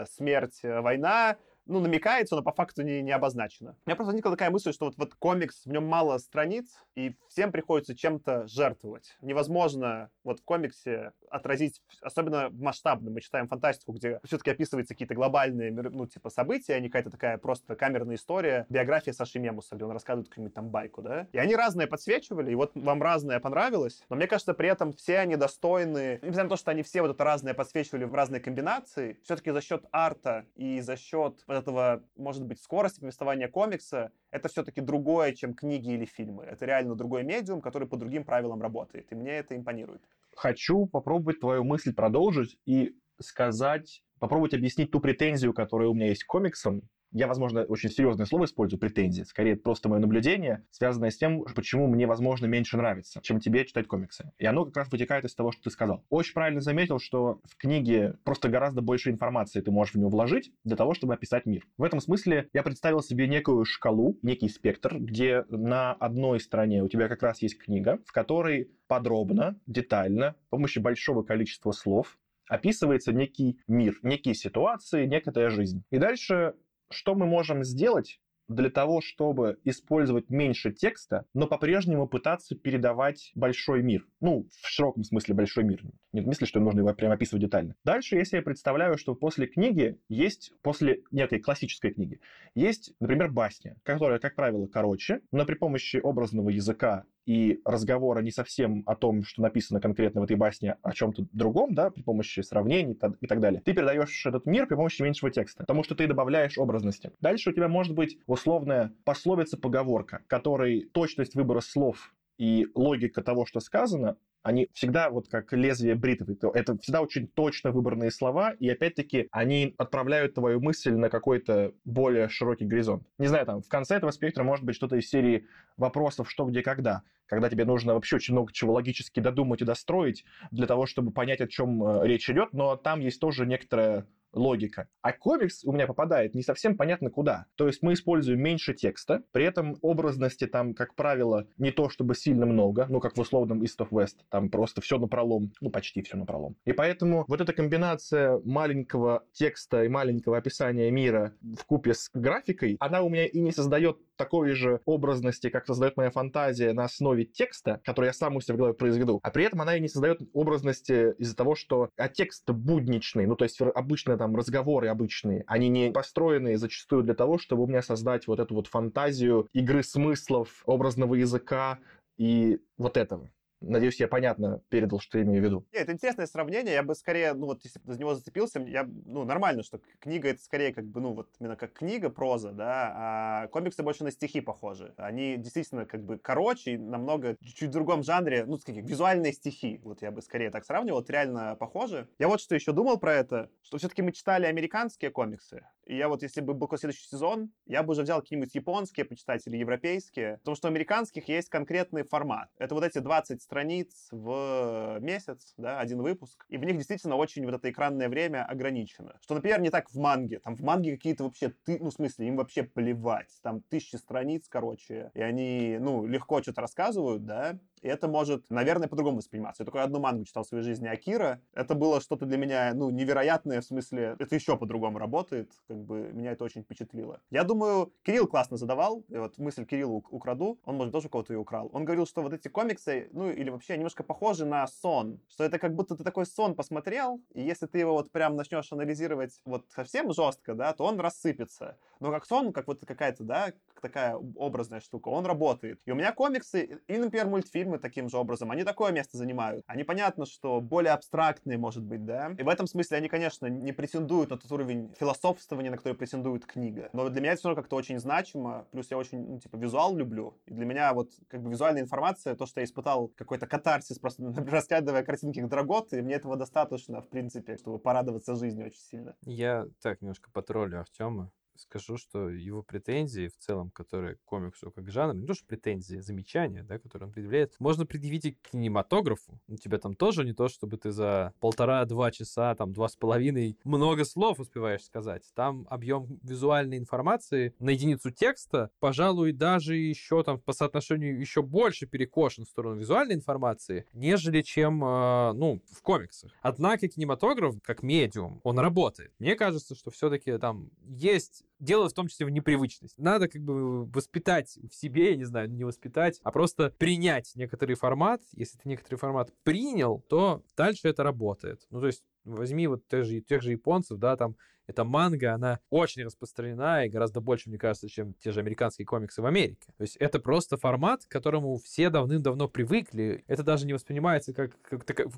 смерть война, ну, намекается, но по факту не обозначено. У меня просто возникла такая мысль, что вот комикс, в нем мало страниц, и всем приходится чем-то жертвовать. Невозможно вот в комиксе отразить, особенно масштабно, мы читаем фантастику, где все-таки описываются какие-то глобальные, ну, типа, события, а не какая-то такая просто камерная история, биография Саши Мемуса, где он рассказывает какую-нибудь там байку, да? И они разные подсвечивали, и вот вам разное понравилось, но мне кажется, при этом все они достойны, несмотря на то, что они все вот это разное подсвечивали в разные комбинации, все-таки за счет арта и за счет вот этого, может быть, скорости повествования комикса, это все-таки другое, чем книги или фильмы. Это реально другой медиум, который по другим правилам работает, и мне это импонирует. Хочу попробовать твою мысль продолжить и сказать, попробовать объяснить ту претензию, которая у меня есть к комиксам. Я, возможно, очень серьезное слово использую, претензии. Скорее, это просто мое наблюдение, связанное с тем, почему мне, возможно, меньше нравится, чем тебе читать комиксы. И оно как раз вытекает из того, что ты сказал. Очень правильно заметил, что в книге просто гораздо больше информации ты можешь в нее вложить для того, чтобы описать мир. В этом смысле я представил себе некую шкалу, некий спектр, где на одной стороне у тебя как раз есть книга, в которой подробно, детально, с помощью большого количества слов описывается некий мир, некие ситуации, некая жизнь. И дальше... Что мы можем сделать для того, чтобы использовать меньше текста, но по-прежнему пытаться передавать большой мир? Ну, в широком смысле большой мир. Не в смысле, что нужно его прям описывать детально. Дальше, если я представляю, что после книги есть, после некой классической книги, есть, например, басня, которая, как правило, короче, но при помощи образного языка и разговора не совсем о том, что написано конкретно в этой басне, о чем-то другом, да, при помощи сравнений и так далее. Ты передаешь этот мир при помощи меньшего текста, потому что ты добавляешь образности. Дальше у тебя может быть условная пословица-поговорка, которой точность выбора слов и логика того, что сказано, они всегда вот как лезвие бритвы. Это всегда очень точно выбранные слова, и опять-таки они отправляют твою мысль на какой-то более широкий горизонт. Не знаю, там в конце этого спектра может быть что-то из серии вопросов «что, где, когда», когда тебе нужно вообще очень много чего логически додумать и достроить для того, чтобы понять, о чем речь идет, но там есть тоже некоторая логика. А комикс у меня попадает не совсем понятно куда. То есть мы используем меньше текста, при этом образности там, как правило, не то чтобы сильно много, ну, как в условном East of West, там просто все напролом, ну, почти все напролом. И поэтому вот эта комбинация маленького текста и маленького описания мира вкупе с графикой, она у меня и не создает такой же образности, как создает моя фантазия на основе текста, который я сам у себя в голове произведу. А при этом она и не создает образности из-за того, что текст будничный, ну, то есть обычно там разговоры обычные, они не построены зачастую для того, чтобы у меня создать вот эту вот фантазию игры смыслов, образного языка и вот этого. Надеюсь, я понятно передал, что я имею в виду. Нет, это интересное сравнение. Я бы скорее, ну вот, если бы за него зацепился, я, ну, нормально, что книга это скорее как бы, ну, вот именно как книга, проза, да, а комиксы больше на стихи похожи. Они действительно как бы короче и намного чуть-чуть в другом жанре, ну, такие визуальные стихи. Вот я бы скорее так сравнивал, это реально похоже. Я вот что еще думал про это, что все-таки мы читали американские комиксы. И я вот, если бы был следующий сезон, я бы уже взял какие-нибудь японские почитать или европейские, потому что у американских есть конкретный формат. Это вот эти 20 страниц в месяц, да, один выпуск, и в них действительно очень вот это экранное время ограничено. Что, например, не так в манге. Там в манге какие-то вообще, ну, в смысле, им вообще плевать. Там 1000 страниц, короче, и они, ну, легко что-то рассказывают, да, и это может, наверное, по-другому восприниматься. Я только одну мангу читал в своей жизни, Акира. Это было что-то для меня, ну, невероятное, в смысле, это еще по-другому работает, как бы меня это очень впечатлило. Я думаю, Кирилл классно задавал, и вот мысль Кирилла украду, он, может, тоже у кого-то ее украл. Он говорил, что вот эти комиксы, ну, или вообще немножко похожи на сон, что это как будто ты такой сон посмотрел, и если ты его вот прям начнешь анализировать вот совсем жестко, да, то он рассыпется. Но как сон, как вот какая-то, да, такая образная штука, он работает. И у меня комиксы, и, например, мультфильмы таким же образом, они такое место занимают. Они, понятно, что более абстрактные, может быть, да. И в этом смысле они, конечно, не претендуют на тот уровень философствования, на который претендует книга. Но для меня это все равно как-то очень значимо. Плюс я очень, ну, типа, визуал люблю. И для меня вот как бы визуальная информация, то, что я испытал какой-то катарсис, просто раскладывая картинки к Драготе, мне этого достаточно, в принципе, чтобы порадоваться жизни очень сильно. Я так немножко потроллю Артема. Скажу, что его претензии в целом, которые к комиксу как жанр, не то что претензии, замечания, да, которые он предъявляет, можно предъявить и к кинематографу. У тебя там тоже не то, чтобы ты за 1,5-2 часа, там 2,5 много слов успеваешь сказать. Там объем визуальной информации на единицу текста, пожалуй, даже еще там по соотношению еще больше перекошен в сторону визуальной информации, нежели чем, ну, в комиксах. Однако кинематограф, как медиум, он работает. Мне кажется, что все-таки там есть дело в том числе в непривычность. Надо как бы воспитать в себе, я не знаю, не воспитать, а просто принять некоторый формат. Если ты некоторый формат принял, то дальше это работает. Ну, то есть возьми вот тех же японцев, да, там эта манга, она очень распространена и гораздо больше, мне кажется, чем те же американские комиксы в Америке. То есть это просто формат, к которому все давным-давно привыкли. Это даже не воспринимается как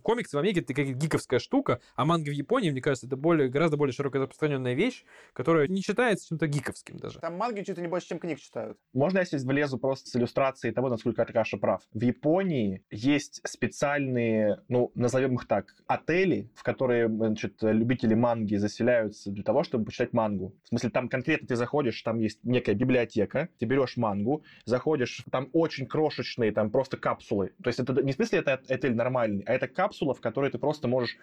комиксы в Америке, это как гиковская штука, а манга в Японии, мне кажется, это гораздо более широко распространенная вещь, которая не считается чем-то гиковским даже. Там манги чуть ли не больше, чем книг читают. Можно я здесь влезу просто с иллюстрацией того, насколько Аркаша прав? В Японии есть специальные, ну, назовем их так, отели, в которые, значит, любители манги заселяются для того, чтобы почитать мангу. В смысле, там конкретно ты заходишь, там есть некая библиотека, ты берешь мангу, заходишь, там очень крошечные, там просто капсулы. То есть это не в смысле это отель нормальный, а это капсула, в которой ты просто можешь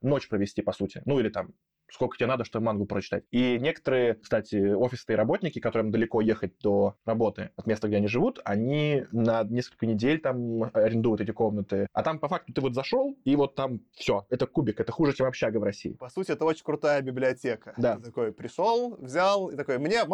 ночь провести, по сути. Ну, или там сколько тебе надо, чтобы мангу прочитать. И некоторые, кстати, офисные работники, которым далеко ехать до работы от места, где они живут, они на несколько недель там арендуют эти комнаты. А там, по факту, ты вот зашел, и вот там все. Это кубик, это хуже, чем общага в России. По сути, это очень крутая библиотека. Да. Ты такой пришел, взял, и такой, мне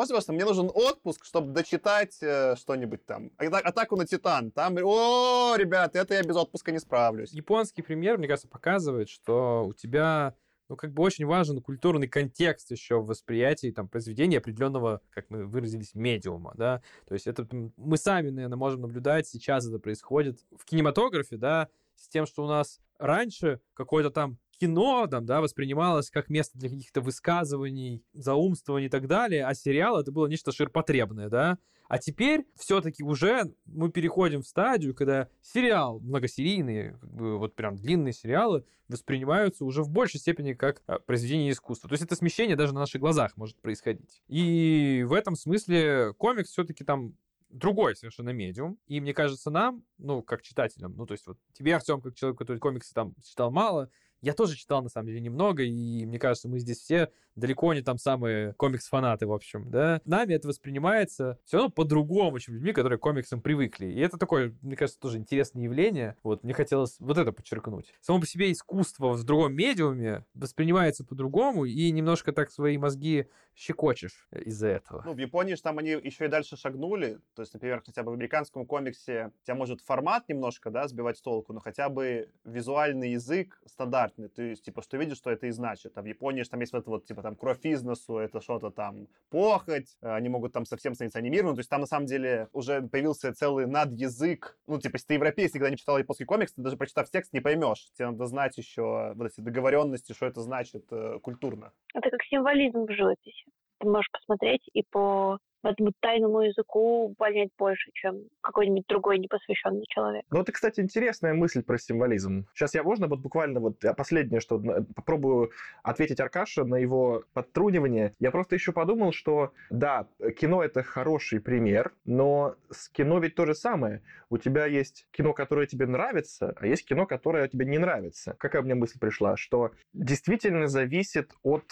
нужен отпуск, чтобы дочитать что-нибудь там. Атаку на Титан. Там, ребят, это я без отпуска не справлюсь. Японский пример, мне кажется, показывает, что у тебя... Ну, как бы очень важен культурный контекст еще в восприятии там произведения определенного, как мы выразились, медиума, да. То есть это мы сами, наверное, можем наблюдать, сейчас это происходит в кинематографе, да, с тем, что у нас раньше какое-то там кино там, да, воспринималось как место для каких-то высказываний, заумствований и так далее, а сериал — это было нечто ширпотребное, да. А теперь все-таки уже мы переходим в стадию, когда сериал, многосерийные, как бы вот прям длинные сериалы воспринимаются уже в большей степени как произведение искусства. То есть это смещение даже на наших глазах может происходить. И в этом смысле комикс все-таки там другой совершенно медиум. И мне кажется, нам, ну, как читателям, ну, то есть вот тебе, Артем, как человек, который комиксы там читал мало, я тоже читал, на самом деле, немного, и мне кажется, мы здесь все далеко не там самые комикс-фанаты, в общем, да. Нами это воспринимается все равно по-другому, чем людьми, которые к комиксам привыкли. И это такое, мне кажется, тоже интересное явление. Вот, мне хотелось вот это подчеркнуть. Само по себе искусство в другом медиуме воспринимается по-другому, и немножко так свои мозги щекочешь из-за этого. Ну, в Японии же там они еще и дальше шагнули. То есть, например, хотя бы в американском комиксе тебя может формат немножко, да, сбивать с толку, но хотя бы визуальный язык стандарт. Ты, типа, что видишь, что это и значит. А в Японии же там есть вот, типа, там, кровь из носу, это что-то там, похоть, они могут там совсем становиться анимированными, то есть там, на самом деле, уже появился целый надязык. Ну, типа, если ты европеец, никогда не читал японский комикс, ты даже, прочитав текст, не поймешь. Тебе надо знать еще вот эти договоренности, что это значит культурно. Это как символизм в живописи. Ты можешь посмотреть и по этому тайному языку понять больше, чем какой-нибудь другой непосвященный человек. Ну, это, кстати, интересная мысль про символизм. Сейчас я, можно вот буквально вот последнее, что попробую ответить Аркаше на его подтрунивание. Я просто еще подумал, что да, кино — это хороший пример, но с кино ведь то же самое. У тебя есть кино, которое тебе нравится, а есть кино, которое тебе не нравится. Какая у меня мысль пришла? Что действительно зависит от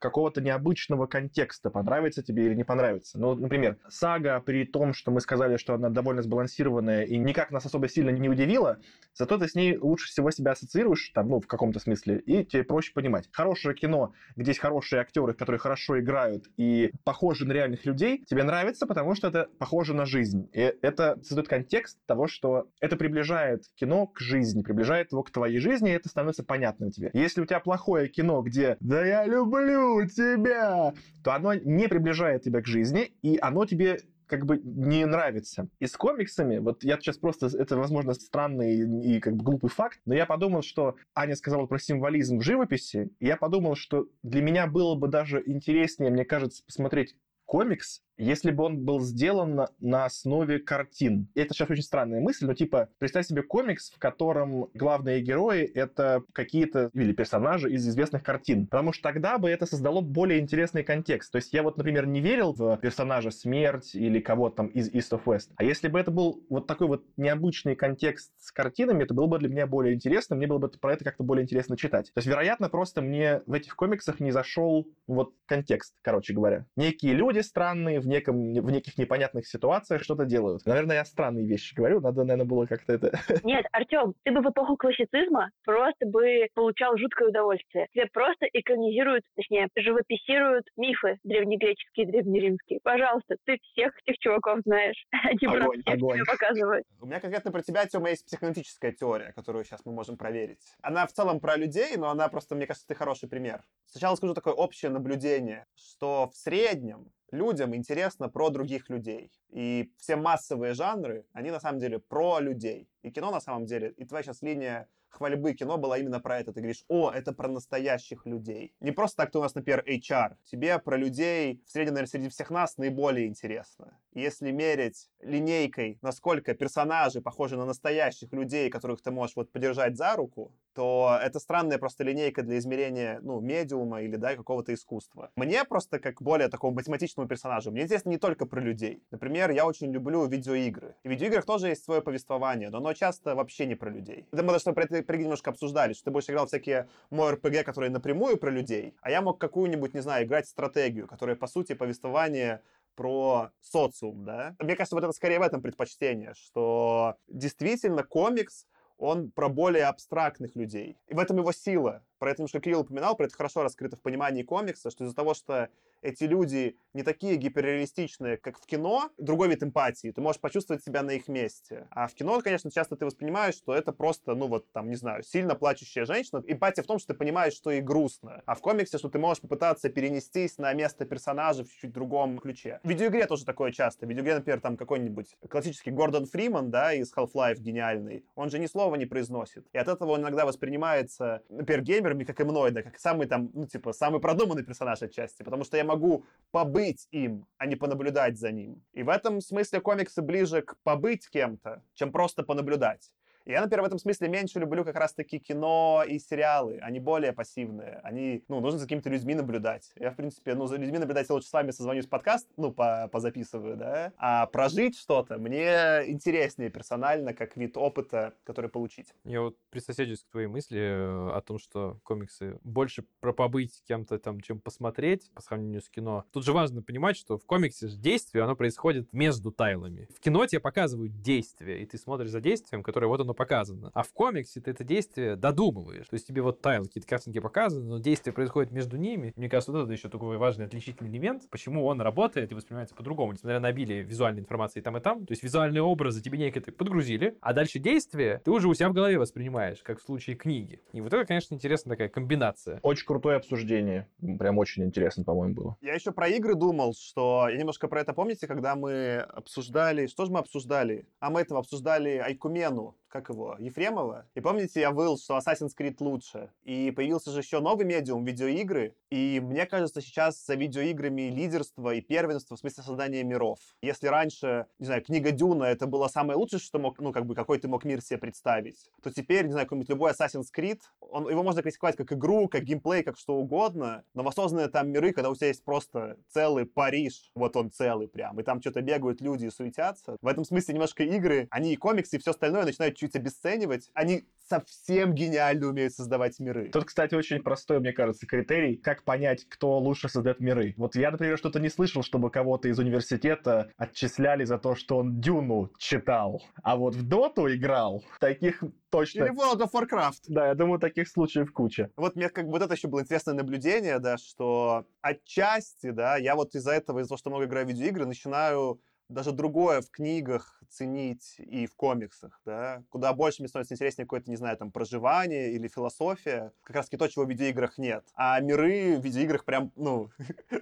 какого-то необычного контекста, понравится тебе или не понравится. Ну, например, «Сага», при том, что мы сказали, что она довольно сбалансированная и никак нас особо сильно не удивила, зато ты с ней лучше всего себя ассоциируешь, там, ну, в каком-то смысле, и тебе проще понимать. Хорошее кино, где есть хорошие актеры, которые хорошо играют и похожи на реальных людей, тебе нравится, потому что это похоже на жизнь. И это создает контекст того, что это приближает кино к жизни, приближает его к твоей жизни, и это становится понятным тебе. Если у тебя плохое кино, где «Да я люблю тебя», то оно не приближает тебя к жизни, и оно тебе как бы не нравится. И с комиксами, вот я сейчас просто, это, возможно, странный и как бы глупый факт, но я подумал, что Аня сказала про символизм в живописи, и я подумал, что для меня было бы даже интереснее, мне кажется, посмотреть комикс, если бы он был сделан на основе картин. И это сейчас очень странная мысль, но типа представь себе комикс, в котором главные герои — это какие-то или персонажи из известных картин. Потому что тогда бы это создало более интересный контекст. То есть я вот, например, не верил в персонажа Смерть или кого-то там из East of West. А если бы это был вот такой вот необычный контекст с картинами, это было бы для меня более интересно, мне было бы про это как-то более интересно читать. То есть, вероятно, просто мне в этих комиксах не зашел вот контекст, короче говоря. Некие люди странные в неких непонятных ситуациях что-то делают. Наверное, я странные вещи говорю, надо, наверное, было как-то это... Нет, Артём, ты бы в эпоху классицизма просто бы получал жуткое удовольствие. Тебе просто экранизируют, точнее, живописируют мифы древнегреческие, древнеримские. Пожалуйста, ты всех этих чуваков знаешь. Они огонь, просто огонь. Тебе показывают. У меня конкретно про тебя, Тёма, есть психоаналитическая теория, которую сейчас мы можем проверить. Она в целом про людей, но она просто, мне кажется, ты хороший пример. Сначала скажу такое общее наблюдение, что в среднем людям интересно про других людей. И все массовые жанры, они на самом деле про людей. И кино на самом деле, и твоя сейчас линия хвальбы кино была именно про это. Ты говоришь, о, это про настоящих людей. Не просто так, ты у нас, например, HR. Тебе про людей в среднем, наверное, среди всех нас наиболее интересно. Если мерить линейкой, насколько персонажи похожи на настоящих людей, которых ты можешь вот подержать за руку, то это странная просто линейка для измерения, ну, медиума или, да, какого-то искусства. Мне просто, как более такому математичному персонажу, мне интересно не только про людей. Например, я очень люблю видеоигры. И в видеоиграх тоже есть свое повествование, но оно часто вообще не про людей. Да, мы даже про это немножко обсуждали, что ты больше играл всякие MMORPG, которые напрямую про людей, а я мог какую-нибудь, не знаю, играть в стратегию, которая, по сути, повествование про социум, да? Мне кажется, вот это скорее в этом предпочтение, что действительно комикс, он про более абстрактных людей. И в этом его сила. Про это немножко Кирилл упоминал, про это хорошо раскрыто в понимании комикса, что из-за того, что эти люди не такие гиперреалистичные, как в кино, другой вид эмпатии, ты можешь почувствовать себя на их месте. А в кино, конечно, часто ты воспринимаешь, что это просто, ну вот там, не знаю, сильно плачущая женщина. Эмпатия в том, что ты понимаешь, что и грустно. А в комиксе, что ты можешь попытаться перенестись на место персонажа в чуть-чуть другом ключе. В видеоигре тоже такое часто. В видеоигре, например, там какой-нибудь классический Гордон Фриман, да, из Half-Life гениальный, он же ни слова не произносит. И от этого он иногда воспринимается, например, геймерами, как и мной, да, как самый там, ну типа, самый продуманный персонаж отчасти, потому что я могу побыть им, а не понаблюдать за ним. И в этом смысле комиксы ближе к побыть кем-то, чем просто понаблюдать. И я, например, в этом смысле меньше люблю как раз-таки кино и сериалы. Они более пассивные. Они, ну, нужно за какими-то людьми наблюдать. Я, в принципе, ну, за людьми наблюдать я лучше с вами созвонюсь в подкаст, ну, позаписываю, да. А прожить что-то мне интереснее персонально, как вид опыта, который получить. Я вот присоседюсь к твоей мысли о том, что комиксы больше про побыть кем-то там, чем посмотреть по сравнению с кино. Тут же важно понимать, что в комиксе же действие, оно происходит между тайлами. В кино тебе показывают действие, и ты смотришь за действием, которое вот оно показано. А в комиксе ты это действие додумываешь. То есть тебе вот тайлы, какие-то картинки показаны, но действие происходит между ними. Мне кажется, вот это еще такой важный отличительный элемент, почему он работает и воспринимается по-другому, несмотря на обилие визуальной информации и там, и там. То есть визуальные образы тебе некоторые подгрузили, а дальше действие ты уже у себя в голове воспринимаешь, как в случае книги. И вот это, конечно, интересная такая комбинация. Очень крутое обсуждение. Прям очень интересно, по-моему, было. Я еще про игры думал, что... Я немножко про это, помните, когда мы обсуждали... Что же мы обсуждали? А мы этого обсуждали Айкумену. Как его, Ефремова. И помните, я выл, что Assassin's Creed лучше. И появился же еще новый медиум — видеоигры. И мне кажется, сейчас за видеоиграми лидерство и первенство в смысле создания миров. Если раньше, не знаю, книга Дюна — это было самое лучшее, что мог, ну, как бы, какой ты мог мир себе представить, то теперь, не знаю, какой-нибудь любой Assassin's Creed, его можно критиковать как игру, как геймплей, как что угодно, но воссозданные там миры, когда у тебя есть просто целый Париж, вот он целый прям, и там что-то бегают люди и суетятся. В этом смысле немножко игры, они и комиксы, и все остальное начинают чуть обесценивать, они совсем гениально умеют создавать миры. Тут, кстати, очень простой, мне кажется, критерий, как понять, кто лучше создает миры. Вот я, например, что-то не слышал, чтобы кого-то из университета отчисляли за то, что он Дюну читал, а вот в Доту играл. Таких точно... Или World of Warcraft. Да, я думаю, таких случаев куча. Вот мне как бы вот это еще было интересное наблюдение, да, что отчасти, да, я вот из-за этого, из-за того, что много играю в видеоигры, начинаю даже другое в книгах ценить и в комиксах, да, куда больше мне становится интереснее какое-то, не знаю, там, проживание или философия, как раз-таки то, чего в видеоиграх нет. А миры в видеоиграх прям, ну,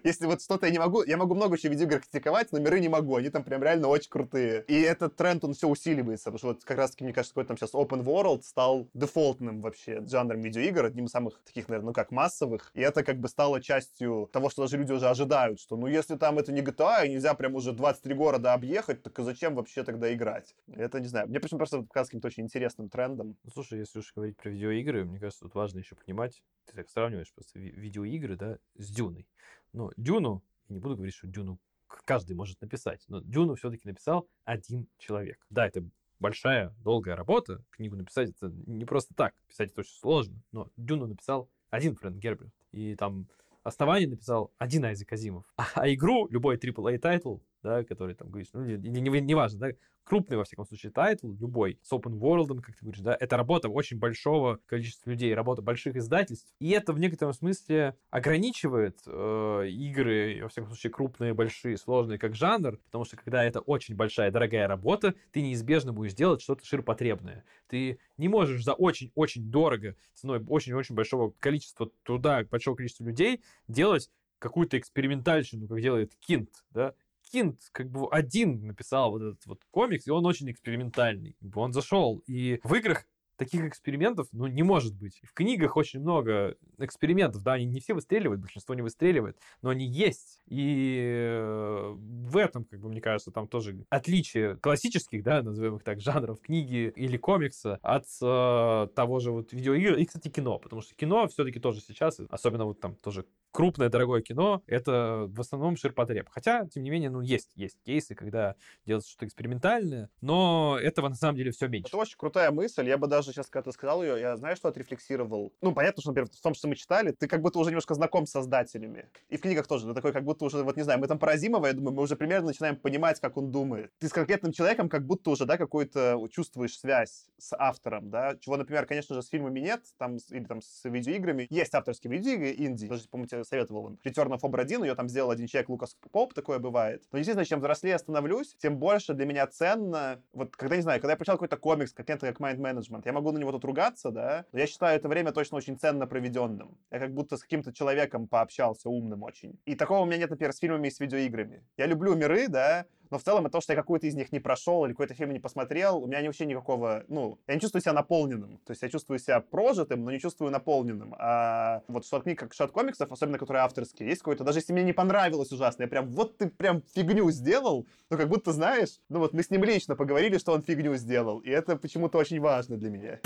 если вот что-то я могу много еще в видеоиграх критиковать, но миры не могу, они там прям реально очень крутые. И этот тренд, он все усиливается, потому что вот как раз-таки, мне кажется, какой-то там сейчас open world стал дефолтным вообще жанром видеоигр, одним из самых таких, наверное, ну как, массовых, и это как бы стало частью того, что даже люди уже ожидают, что, ну, если там это не GTA, и нельзя прям уже 23 города объехать, так и зачем вообще тогда играть? Это, не знаю, мне причем просто показалось каким-то очень интересным трендом. Слушай, если уж говорить про видеоигры, мне кажется, тут важно еще понимать, ты так сравниваешь просто видеоигры, да, с Дюной. Но Дюну, не буду говорить, что Дюну каждый может написать, но Дюну все-таки написал один человек. Да, это большая, долгая работа, книгу написать это не просто так, писать это очень сложно, но Дюну написал один Фрэнк Герберт, и там Основание написал один Айзек Азимов. А игру, любой AAA тайтл, да, который там, говоришь, ну, неважно, да, крупный, во всяком случае, тайтл, любой, с open world, как ты говоришь, да, это работа очень большого количества людей, работа больших издательств, и это в некотором смысле ограничивает игры, во всяком случае, крупные, большие, сложные, как жанр, потому что, когда это очень большая, дорогая работа, ты неизбежно будешь делать что-то ширпотребное. Ты не можешь за очень-очень дорого, ценой очень-очень большого количества труда, большого количества людей делать какую-то экспериментальщину, как делает Кинт, да. Кинт как бы один написал вот этот вот комикс, и он очень экспериментальный. Он зашел, и в играх таких экспериментов, ну, не может быть. В книгах очень много экспериментов, да, они не все выстреливают, большинство не выстреливает, но они есть. И в этом, как бы, мне кажется, там тоже отличие классических, да, назовем их так, жанров книги или комикса от того же вот видеоигр и, кстати, кино, потому что кино все-таки тоже сейчас, особенно вот там тоже крупное, дорогое кино, это в основном ширпотреб. Хотя, тем не менее, ну, есть кейсы, когда делается что-то экспериментальное, но этого, на самом деле, все меньше. Это очень крутая мысль. Я бы даже сейчас, когда ты сказал ее, я, знаешь, что отрефлексировал? Ну, понятно, что, например, в том, что мы читали, ты как будто уже немножко знаком с создателями. И в книгах тоже. Ты такой, как будто уже, вот, не знаю, мы там про Азимова, я думаю, мы уже примерно начинаем понимать, как он думает. Ты с конкретным человеком как будто уже, да, какую-то чувствуешь связь с автором, да, чего, например, конечно же, с фильмами нет, там, или там с видеоиграми. Есть авторские видеоигры инди. Даже, по-моему, советовал Return of Obra Dinn, ее там сделал один человек, Лукас Поп, такое бывает. Но, естественно, чем взрослее я становлюсь, тем больше для меня ценно, вот, когда, не знаю, когда я прочитал какой-то комикс, конкретно как Mind Management, я могу на него тут ругаться, да, но я считаю это время точно очень ценно проведенным. Я как будто с каким-то человеком пообщался, умным очень. И такого у меня нет, например, с фильмами и с видеоиграми. Я люблю миры, да, но в целом от того, что я какую-то из них не прошел или какой-то фильм не посмотрел, у меня вообще никакого... Ну, я не чувствую себя наполненным. То есть я чувствую себя прожитым, но не чувствую наполненным. А вот что от книг, как что от комиксов, особенно которые авторские, есть какой-то... Даже если мне не понравилось ужасно, я прям... Вот ты прям фигню сделал, но как будто, знаешь... Ну вот мы с ним лично поговорили, что он фигню сделал. И это почему-то очень важно для меня.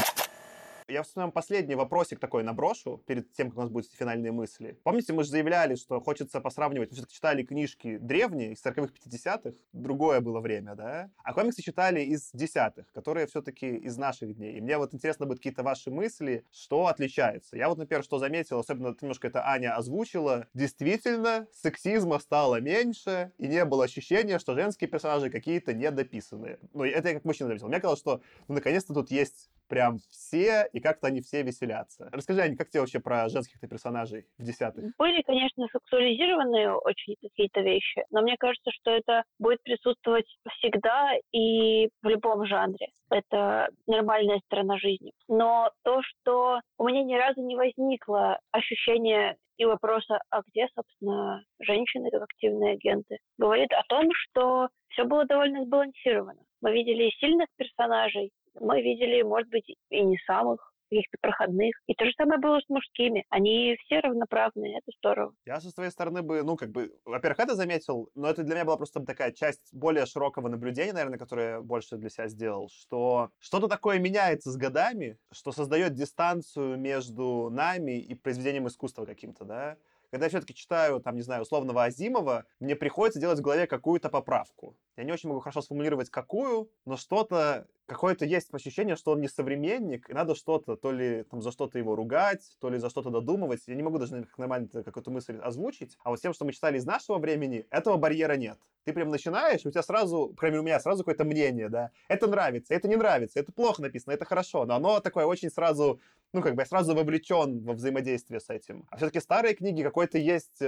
Я в своем последний вопросик такой наброшу перед тем, как у нас будут финальные мысли. Помните, мы же заявляли, что хочется посравнивать. Мы все-таки читали книжки древние, из 40-х, 50-х. Другое было время, да? А комиксы читали из 10-х, которые все-таки из наших дней. И мне вот интересно будут какие-то ваши мысли, что отличается. Я вот, например, что заметил, особенно немножко это Аня озвучила. Действительно, сексизма стало меньше, и не было ощущения, что женские персонажи какие-то недописанные. Ну, это я как мужчина заметил. Мне казалось, что, ну, наконец-то тут есть... Прям все, и как-то они все веселятся. Расскажи, Аня, как тебе вообще про женских-то персонажей в 10-х? Были, конечно, сексуализированные очень какие-то вещи, но мне кажется, что это будет присутствовать всегда и в любом жанре. Это нормальная сторона жизни. Но то, что у меня ни разу не возникло ощущение и вопроса, а где, собственно, женщины как активные агенты, говорит о том, что все было довольно сбалансировано. Мы видели сильных персонажей, мы видели, может быть, и не самых, каких-то проходных. И то же самое было с мужскими. Они все равноправные, это здорово. Я со своей стороны бы, ну, как бы, во-первых, это заметил, но это для меня была просто такая часть более широкого наблюдения, наверное, которое я больше для себя сделал, что что-то такое меняется с годами, что создает дистанцию между нами и произведением искусства каким-то, да? Когда я все-таки читаю, там, не знаю, условного Азимова, мне приходится делать в голове какую-то поправку. Я не очень могу хорошо сформулировать, какую, но что-то, какое-то есть ощущение, что он не современник, и надо что-то, то ли там за что-то его ругать, то ли за что-то додумывать. Я не могу даже, наверное, нормально какую-то мысль озвучить. А вот с тем, что мы читали из нашего времени, этого барьера нет. Ты прям начинаешь, и у тебя сразу, по крайней мере, у меня сразу какое-то мнение, да. Это нравится, это не нравится, это плохо написано, это хорошо. Но оно такое очень сразу, ну, как бы я сразу вовлечен во взаимодействие с этим. А все-таки старые книги какой-то есть...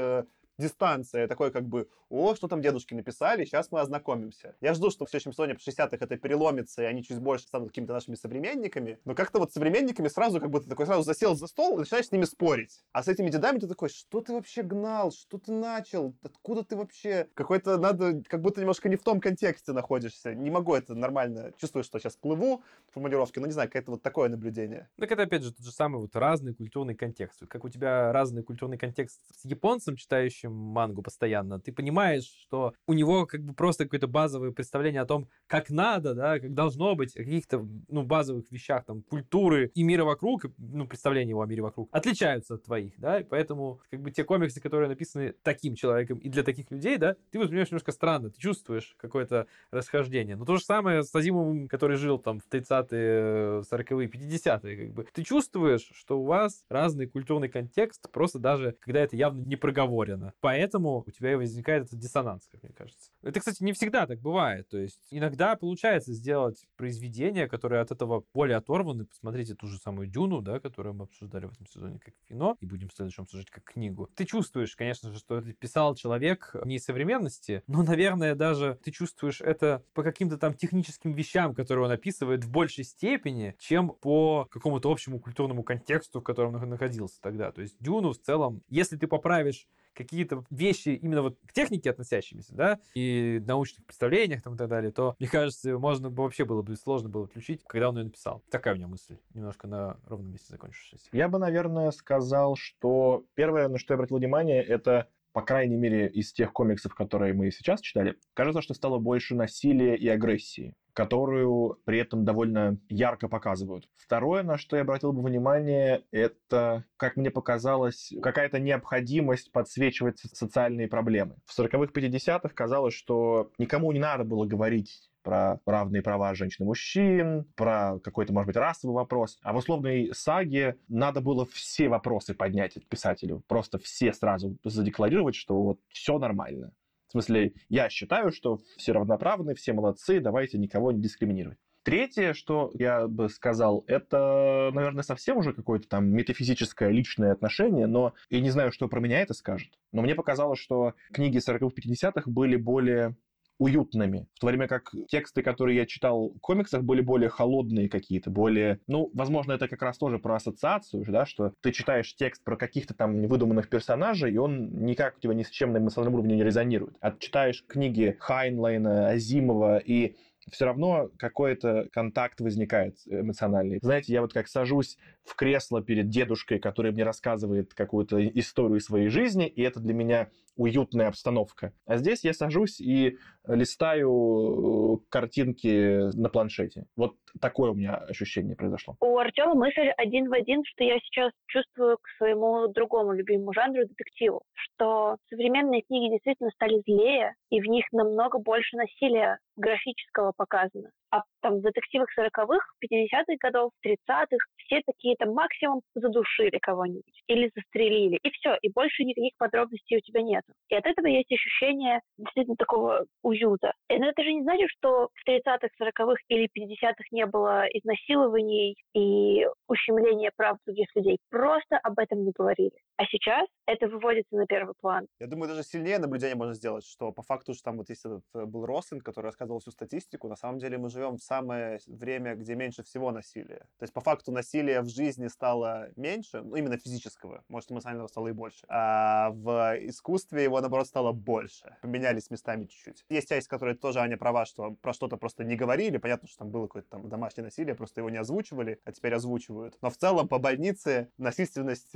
дистанция, такой как бы, о, что там дедушки написали, сейчас мы ознакомимся. Я жду, что в следующем сезоне в 60-х это переломится, и они чуть больше станут какими-то нашими современниками, но как-то вот с современниками сразу как будто такой сразу засел за стол и начинаешь с ними спорить. А с этими дедами ты такой, что ты вообще гнал, что ты начал, откуда ты вообще? Какой-то надо, как будто немножко не в том контексте находишься. Не могу это нормально, чувствую, что сейчас плыву в формулировке, но не знаю, какое-то вот такое наблюдение. Так это опять же тот же самый вот разный культурный контекст. Как у тебя разный культурный контекст с японцем, читающим читающим мангу постоянно, ты понимаешь, что у него как бы просто какое-то базовое представление о том, как надо, да, как должно быть, о каких-то, ну, базовых вещах, там, культуры и мира вокруг, ну, представление его о мире вокруг, отличаются от твоих, да, и поэтому, как бы, те комиксы, которые написаны таким человеком и для таких людей, да, ты воспринимаешь немножко странно, ты чувствуешь какое-то расхождение. Но то же самое с Азимовым, который жил, там, в 30-е, 40-е, 50-е, как бы. Ты чувствуешь, что у вас разный культурный контекст, просто даже, когда это явно не проговорено. Поэтому у тебя и возникает этот диссонанс, как мне кажется. Это, кстати, не всегда так бывает, то есть иногда получается сделать произведение, которое от этого более оторвано. Посмотрите ту же самую «Дюну», да, которую мы обсуждали в этом сезоне как кино, и будем в следующем обсуждать как книгу. Ты чувствуешь, конечно же, что это писал человек не из современности, но, наверное, даже ты чувствуешь это по каким-то там техническим вещам, которые он описывает в большей степени, чем по какому-то общему культурному контексту, в котором он находился тогда. То есть «Дюну» в целом, если ты поправишь какие-то вещи именно вот к технике относящимися, да, и научных представлениях там и так далее, то, мне кажется, можно бы вообще было бы сложно было включить, когда он ее написал. Такая у меня мысль, немножко на ровном месте закончившаяся. Я бы, наверное, сказал, что первое, на что я обратил внимание, это, по крайней мере, из тех комиксов, которые мы сейчас читали, кажется, что стало больше насилия и агрессии, которую при этом довольно ярко показывают. Второе, на что я обратил бы внимание, это, как мне показалось, какая-то необходимость подсвечивать социальные проблемы. В 40-х, 50-х казалось, что никому не надо было говорить про равные права женщин и мужчин, про какой-то, может быть, расовый вопрос. А в условной саге надо было все вопросы поднять от писателю. Просто все сразу задекларировать, что вот все нормально. В смысле, я считаю, что все равноправны, все молодцы, давайте никого не дискриминировать. Третье, что я бы сказал, это, наверное, совсем уже какое-то там метафизическое личное отношение, но я не знаю, что про меня это скажет. Но мне показалось, что книги 40-х, 50-х были более уютными, в то время как тексты, которые я читал в комиксах, были более холодные какие-то, более... Ну, возможно, это как раз тоже про ассоциацию, да, что ты читаешь текст про каких-то там выдуманных персонажей, и он никак у тебя ни с чем на эмоциональном уровне не резонирует. А читаешь книги Хайнлайна, Азимова, и все равно какой-то контакт возникает эмоциональный. Знаете, я вот как сажусь в кресло перед дедушкой, который мне рассказывает какую-то историю своей жизни, и это для меня уютная обстановка. А здесь я сажусь и листаю картинки на планшете. Вот такое у меня ощущение произошло. У Артёма мысль один в один, что я сейчас чувствую к своему другому любимому жанру, детективу, что современные книги действительно стали злее, и в них намного больше насилия графического показано. А там в детективах 40-х, 50-х годов, 30-х все такие там максимум задушили кого-нибудь или застрелили, и все, и больше никаких подробностей у тебя нет. И от этого есть ощущение действительно такого уюта. Но это же не значит, что в 30-х, 40-х или 50-х не было изнасилований и ущемления прав других людей. Просто об этом не говорили. А сейчас это выводится на первый план. Я думаю, даже сильнее наблюдение можно сделать, что по факту, что там вот есть этот был Рослин, который рассказывал всю статистику, на самом деле мы живем в самое время, где меньше всего насилия. То есть по факту насилия в жизни стало меньше, ну именно физического, может, эмоционального стало и больше, а в искусстве его, наоборот, стало больше. Поменялись местами чуть-чуть. Есть часть, которая тоже Аня права, что про что-то просто не говорили, понятно, что там было какое-то там домашнее насилие, просто его не озвучивали, а теперь озвучивают. Но в целом по больнице насильственность,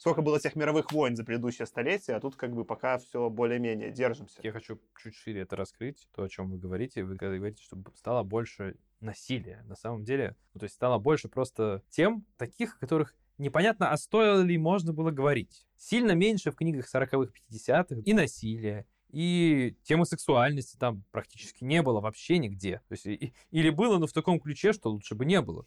сколько было всех мировых войн за предыдущее столетие, а тут как бы пока все более-менее держимся. Я хочу чуть шире это раскрыть, то, о чем вы говорите. Вы говорите, что стало больше насилия. На самом деле, ну, то есть стало больше просто тем, таких, которых непонятно, а стоило ли можно было говорить. Сильно меньше в книгах 40-х, 50-х и насилия, и темы сексуальности там практически не было вообще нигде. То есть, или было, но в таком ключе, что лучше бы не было.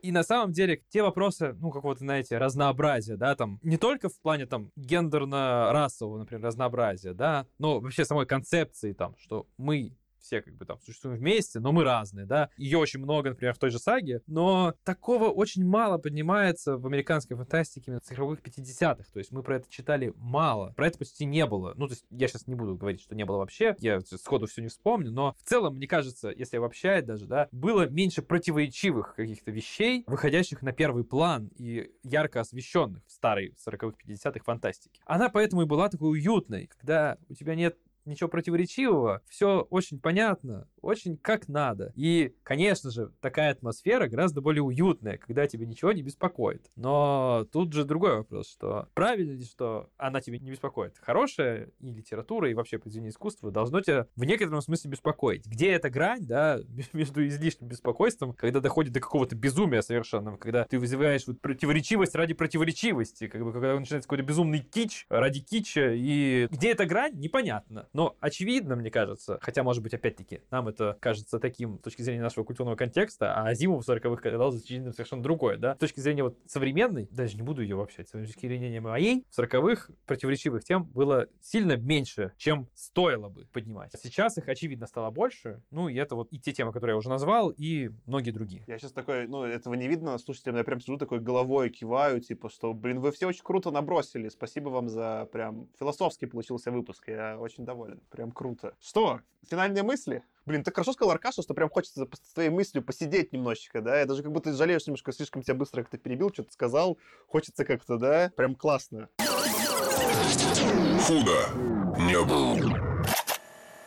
И на самом деле те вопросы, ну, какого-то, знаете, разнообразия, да, там, не только в плане, там, гендерно-расового, например, разнообразия, да, но вообще самой концепции, там, что мы все, как бы, там, существуем вместе, но мы разные, да. Ее очень много, например, в той же саге, но такого очень мало поднимается в американской фантастике именно в 40-х, 50-х. То есть мы про это читали мало, про это почти не было. Ну, то есть я сейчас не буду говорить, что не было вообще, я сходу все не вспомню, но в целом, мне кажется, если обобщать даже, да, было меньше противоречивых каких-то вещей, выходящих на первый план и ярко освещенных в старой 40-х, 50-х фантастике. Она поэтому и была такой уютной, когда у тебя нет ничего противоречивого, все очень понятно, очень как надо. И, конечно же, такая атмосфера гораздо более уютная, когда тебя ничего не беспокоит. Но тут же другой вопрос, что правильно ли, что она тебя не беспокоит? Хорошая и литература, и вообще произведение искусства должно тебя в некотором смысле беспокоить. Где эта грань, да, между излишним беспокойством, когда доходит до какого-то безумия совершенного, когда ты вызываешь вот противоречивость ради противоречивости, как бы, когда начинается какой-то безумный кич ради кича, и где эта грань, непонятно. Но очевидно, мне кажется, хотя, может быть, опять-таки, нам это кажется таким с точки зрения нашего культурного контекста, а Азимов в 40-х казалось зачиненным совершенно другое, да. С точки зрения вот современной, даже не буду ее вообще, с точки зрения моей, в 40-х противоречивых тем было сильно меньше, чем стоило бы поднимать. Сейчас их, очевидно, стало больше, ну, и это вот и те темы, которые я уже назвал, и многие другие. Я сейчас такой, ну, этого не видно, слушайте, я прям сижу такой головой, киваю, типа, что, блин, вы все очень круто набросили, спасибо вам за прям философский получился выпуск, я очень доволен, прям круто. Что, финальные мысли? Блин, ты хорошо сказал, Аркаша, что прям хочется с твоей мыслью посидеть немножечко, да? Я даже как будто жалею, что немножко слишком тебя быстро как-то перебил, что-то сказал. Хочется как-то, да? Прям классно. Худо не было.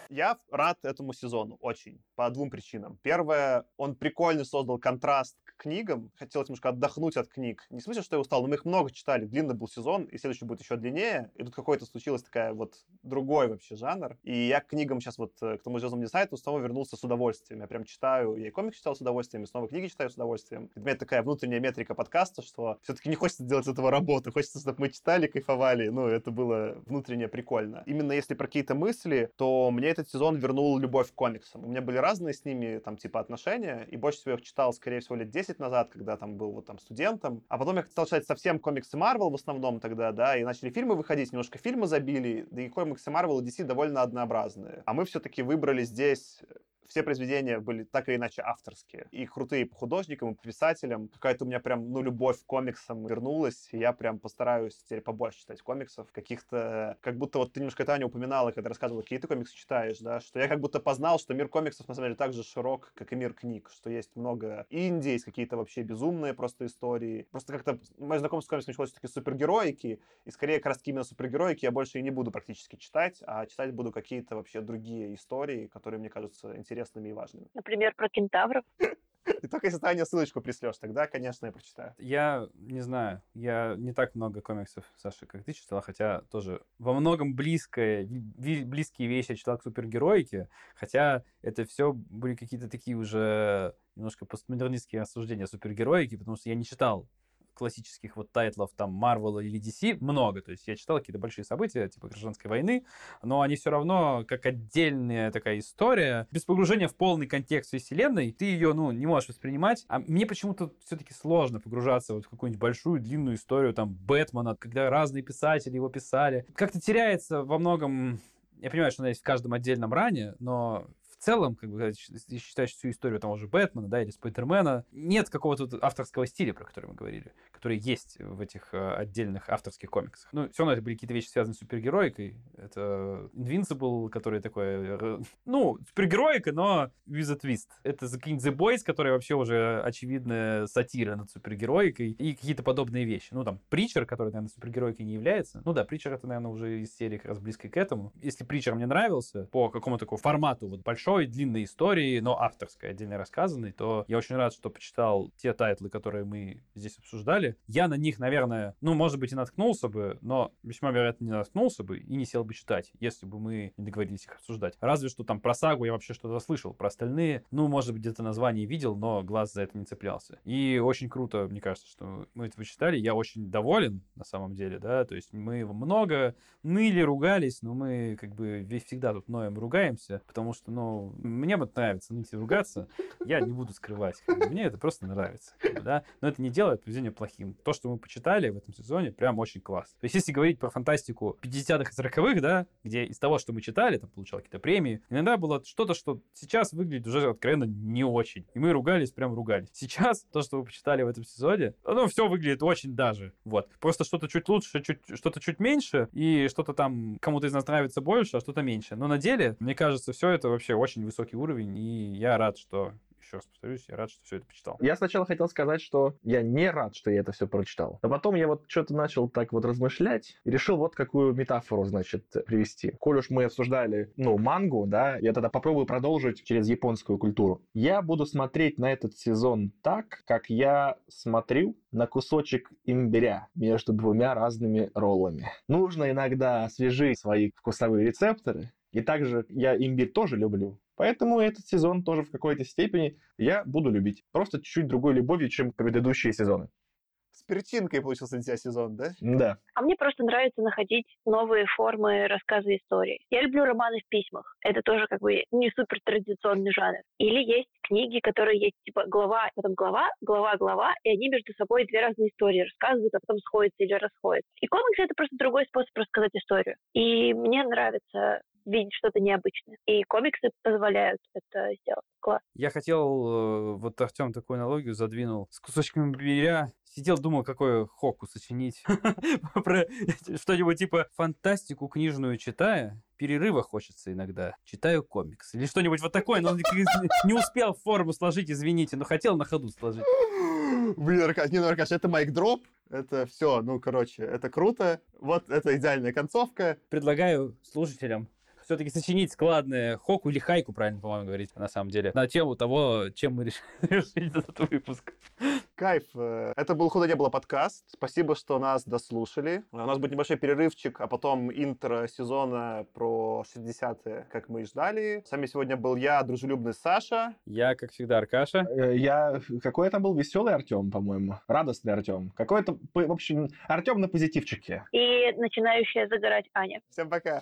Я рад этому сезону очень, по двум причинам. Первое, он прикольно создал контраст к книгам. Хотелось немножко отдохнуть от книг. Не в смысле, что я устал, но мы их много читали. Длинный был сезон, и следующий будет еще длиннее. И тут какой-то случилась такая вот другой вообще жанр. И я к книгам сейчас вот, к тому «Звездному десанту» снова вернулся с удовольствием. Я прям читаю, я и комикс читал с удовольствием, и снова книги читаю с удовольствием. Для меня такая внутренняя метрика подкаста, что все-таки не хочется делать этого работу. Хочется, чтобы мы читали, кайфовали. Ну, это было внутренне прикольно. Именно если про какие-то мысли, то мне это сезон вернул любовь к комиксам. У меня были разные с ними, там, типа, отношения, и больше всего я их читал, скорее всего, лет 10 назад, когда там был вот там студентом. А потом я стал читать совсем комиксы Marvel в основном тогда, да, и начали фильмы выходить, немножко фильмы забили, да и комиксы Marvel и DC довольно однообразные. А мы все-таки выбрали здесь... Все произведения были так или иначе авторские. И крутые по художникам, и по писателям. Какая-то у меня прям, ну, любовь к комиксам вернулась. И я прям постараюсь теперь побольше читать комиксов. Каких-то... Как будто вот ты немножко, Таня, упоминала, когда рассказывала, какие ты комиксы читаешь, да? Что я как будто познал, что мир комиксов, на самом деле, так же широк, как и мир книг. Что есть много инди, есть какие-то вообще безумные просто истории. Просто как-то мое знакомство с комиксами началось все-таки с супергероики. И скорее, как раз таки, именно супергероики я больше и не буду практически читать. А читать буду какие-то вообще другие истории, которые, мне кажется, интересными и важными. Например, про кентавров. И только если ты, Аня, ссылочку прислешь, тогда, конечно, я прочитаю. Я не знаю, я не так много комиксов, Саша, как ты читала, хотя тоже во многом близкие вещи я читал к супергероике, хотя это все были какие-то такие уже немножко постмодернистские рассуждения о супергероике, потому что я не читал классических вот тайтлов там Marvel или DC много, то есть я читал какие-то большие события типа гражданской войны, но они все равно как отдельная такая история, без погружения в полный контекст вселенной, ты ее, ну, не можешь воспринимать, а мне почему-то все-таки сложно погружаться вот в какую-нибудь большую длинную историю там Бэтмена, когда разные писатели его писали, как-то теряется во многом, я понимаю, что она есть в каждом отдельном ране, но в целом, как бы, когда ты считаешь всю историю того же Бэтмена, да, или Спайдермена, нет какого-то авторского стиля, про который мы говорили, который есть в этих отдельных авторских комиксах. Ну, все равно это были какие-то вещи, связанные с супергероикой. Это Invincible, который такой... Ну, супергероика, но with a twist. Это The King The Boys, которые вообще уже, очевидно, сатира над супергероикой и какие-то подобные вещи. Ну, там, Preacher, который, наверное, супергероикой не является. Ну да, Preacher, это, наверное, уже из серии как раз близкой к этому. Если Preacher мне нравился по какому-то такому формату, вот, большой длинной истории, но авторской, отдельно рассказанной, то я очень рад, что почитал те тайтлы, которые мы здесь обсуждали. Я на них, наверное, ну, может быть, и наткнулся бы, но весьма вероятно не наткнулся бы и не сел бы читать, если бы мы не договорились их обсуждать. Разве что там про Сагу я вообще что-то слышал, про остальные, ну, может быть, где-то название видел, но глаз за это не цеплялся. И очень круто, мне кажется, что мы это почитали. Я очень доволен, на самом деле, да, то есть мы много ныли, ругались, но мы как бы всегда тут ноем ругаемся, потому что, ну, мне вот нравится ныть и ругаться, я не буду скрывать. Мне это просто нравится. Да? Но это не делает произведение плохим. То, что мы почитали в этом сезоне, прям очень классно. То есть, если говорить про фантастику 50-х и 40-х, да, где из того, что мы читали, там, получал какие-то премии, иногда было что-то, что сейчас выглядит уже откровенно не очень. И мы ругались, прям ругались. Сейчас то, что вы почитали в этом сезоне, оно все выглядит очень даже. Вот. Просто что-то чуть лучше, что-то чуть меньше, и что-то там кому-то из нас нравится больше, а что-то меньше. Но на деле, мне кажется, все это вообще очень высокий уровень, и я рад, что еще раз повторюсь, я рад, что все это почитал. Я сначала хотел сказать, что я не рад, что я это все прочитал. А потом я вот что-то начал так вот размышлять и решил вот какую метафору, значит, привести. Коль уж мы обсуждали, мангу, да, я тогда попробую продолжить через японскую культуру. Я буду смотреть на этот сезон так, как я смотрю на кусочек имбиря между двумя разными роллами. Нужно иногда освежить свои вкусовые рецепторы. И также я имбирь тоже люблю. Поэтому этот сезон тоже в какой-то степени я буду любить. Просто чуть-чуть другой любовью, чем предыдущие сезоны. С перчинкой получился для тебя сезон, да? Да. А мне просто нравится находить новые формы рассказа истории. Я люблю романы в письмах. Это тоже как бы не супер традиционный жанр. Или есть книги, которые есть типа глава, потом глава, глава, глава, и они между собой две разные истории рассказывают, а потом сходятся или расходятся. И комиксы — это просто другой способ рассказать историю. И мне нравится видеть что-то необычное. И комиксы позволяют это сделать. Класс. Я хотел, вот Артем такую аналогию задвинул. С кусочками имбиря сидел, думал, какой хоку сочинить. Про что-нибудь типа фантастику книжную читая, перерыва хочется иногда. Читаю комикс. Или что-нибудь вот такое, но не успел форму сложить, извините, но хотел на ходу сложить. Блин, Аркаш, это майк-дроп. Это все, это круто. Вот это идеальная концовка. Предлагаю слушателям все-таки сочинить складное хоку или хайку, правильно, по-моему, говорить, на самом деле, на тему того, чем мы решили этот выпуск. Кайф. Это был «Худо не было» подкаст. Спасибо, что нас дослушали. У нас будет небольшой перерывчик, а потом интро сезона про 60-е, как мы и ждали. С вами сегодня был я, дружелюбный Саша. Я, как всегда, Аркаша. Я... Какой там был веселый Артем, по-моему. Радостный Артем. Какой-то, в общем, Артем на позитивчике. И начинающая загорать Аня. Всем пока.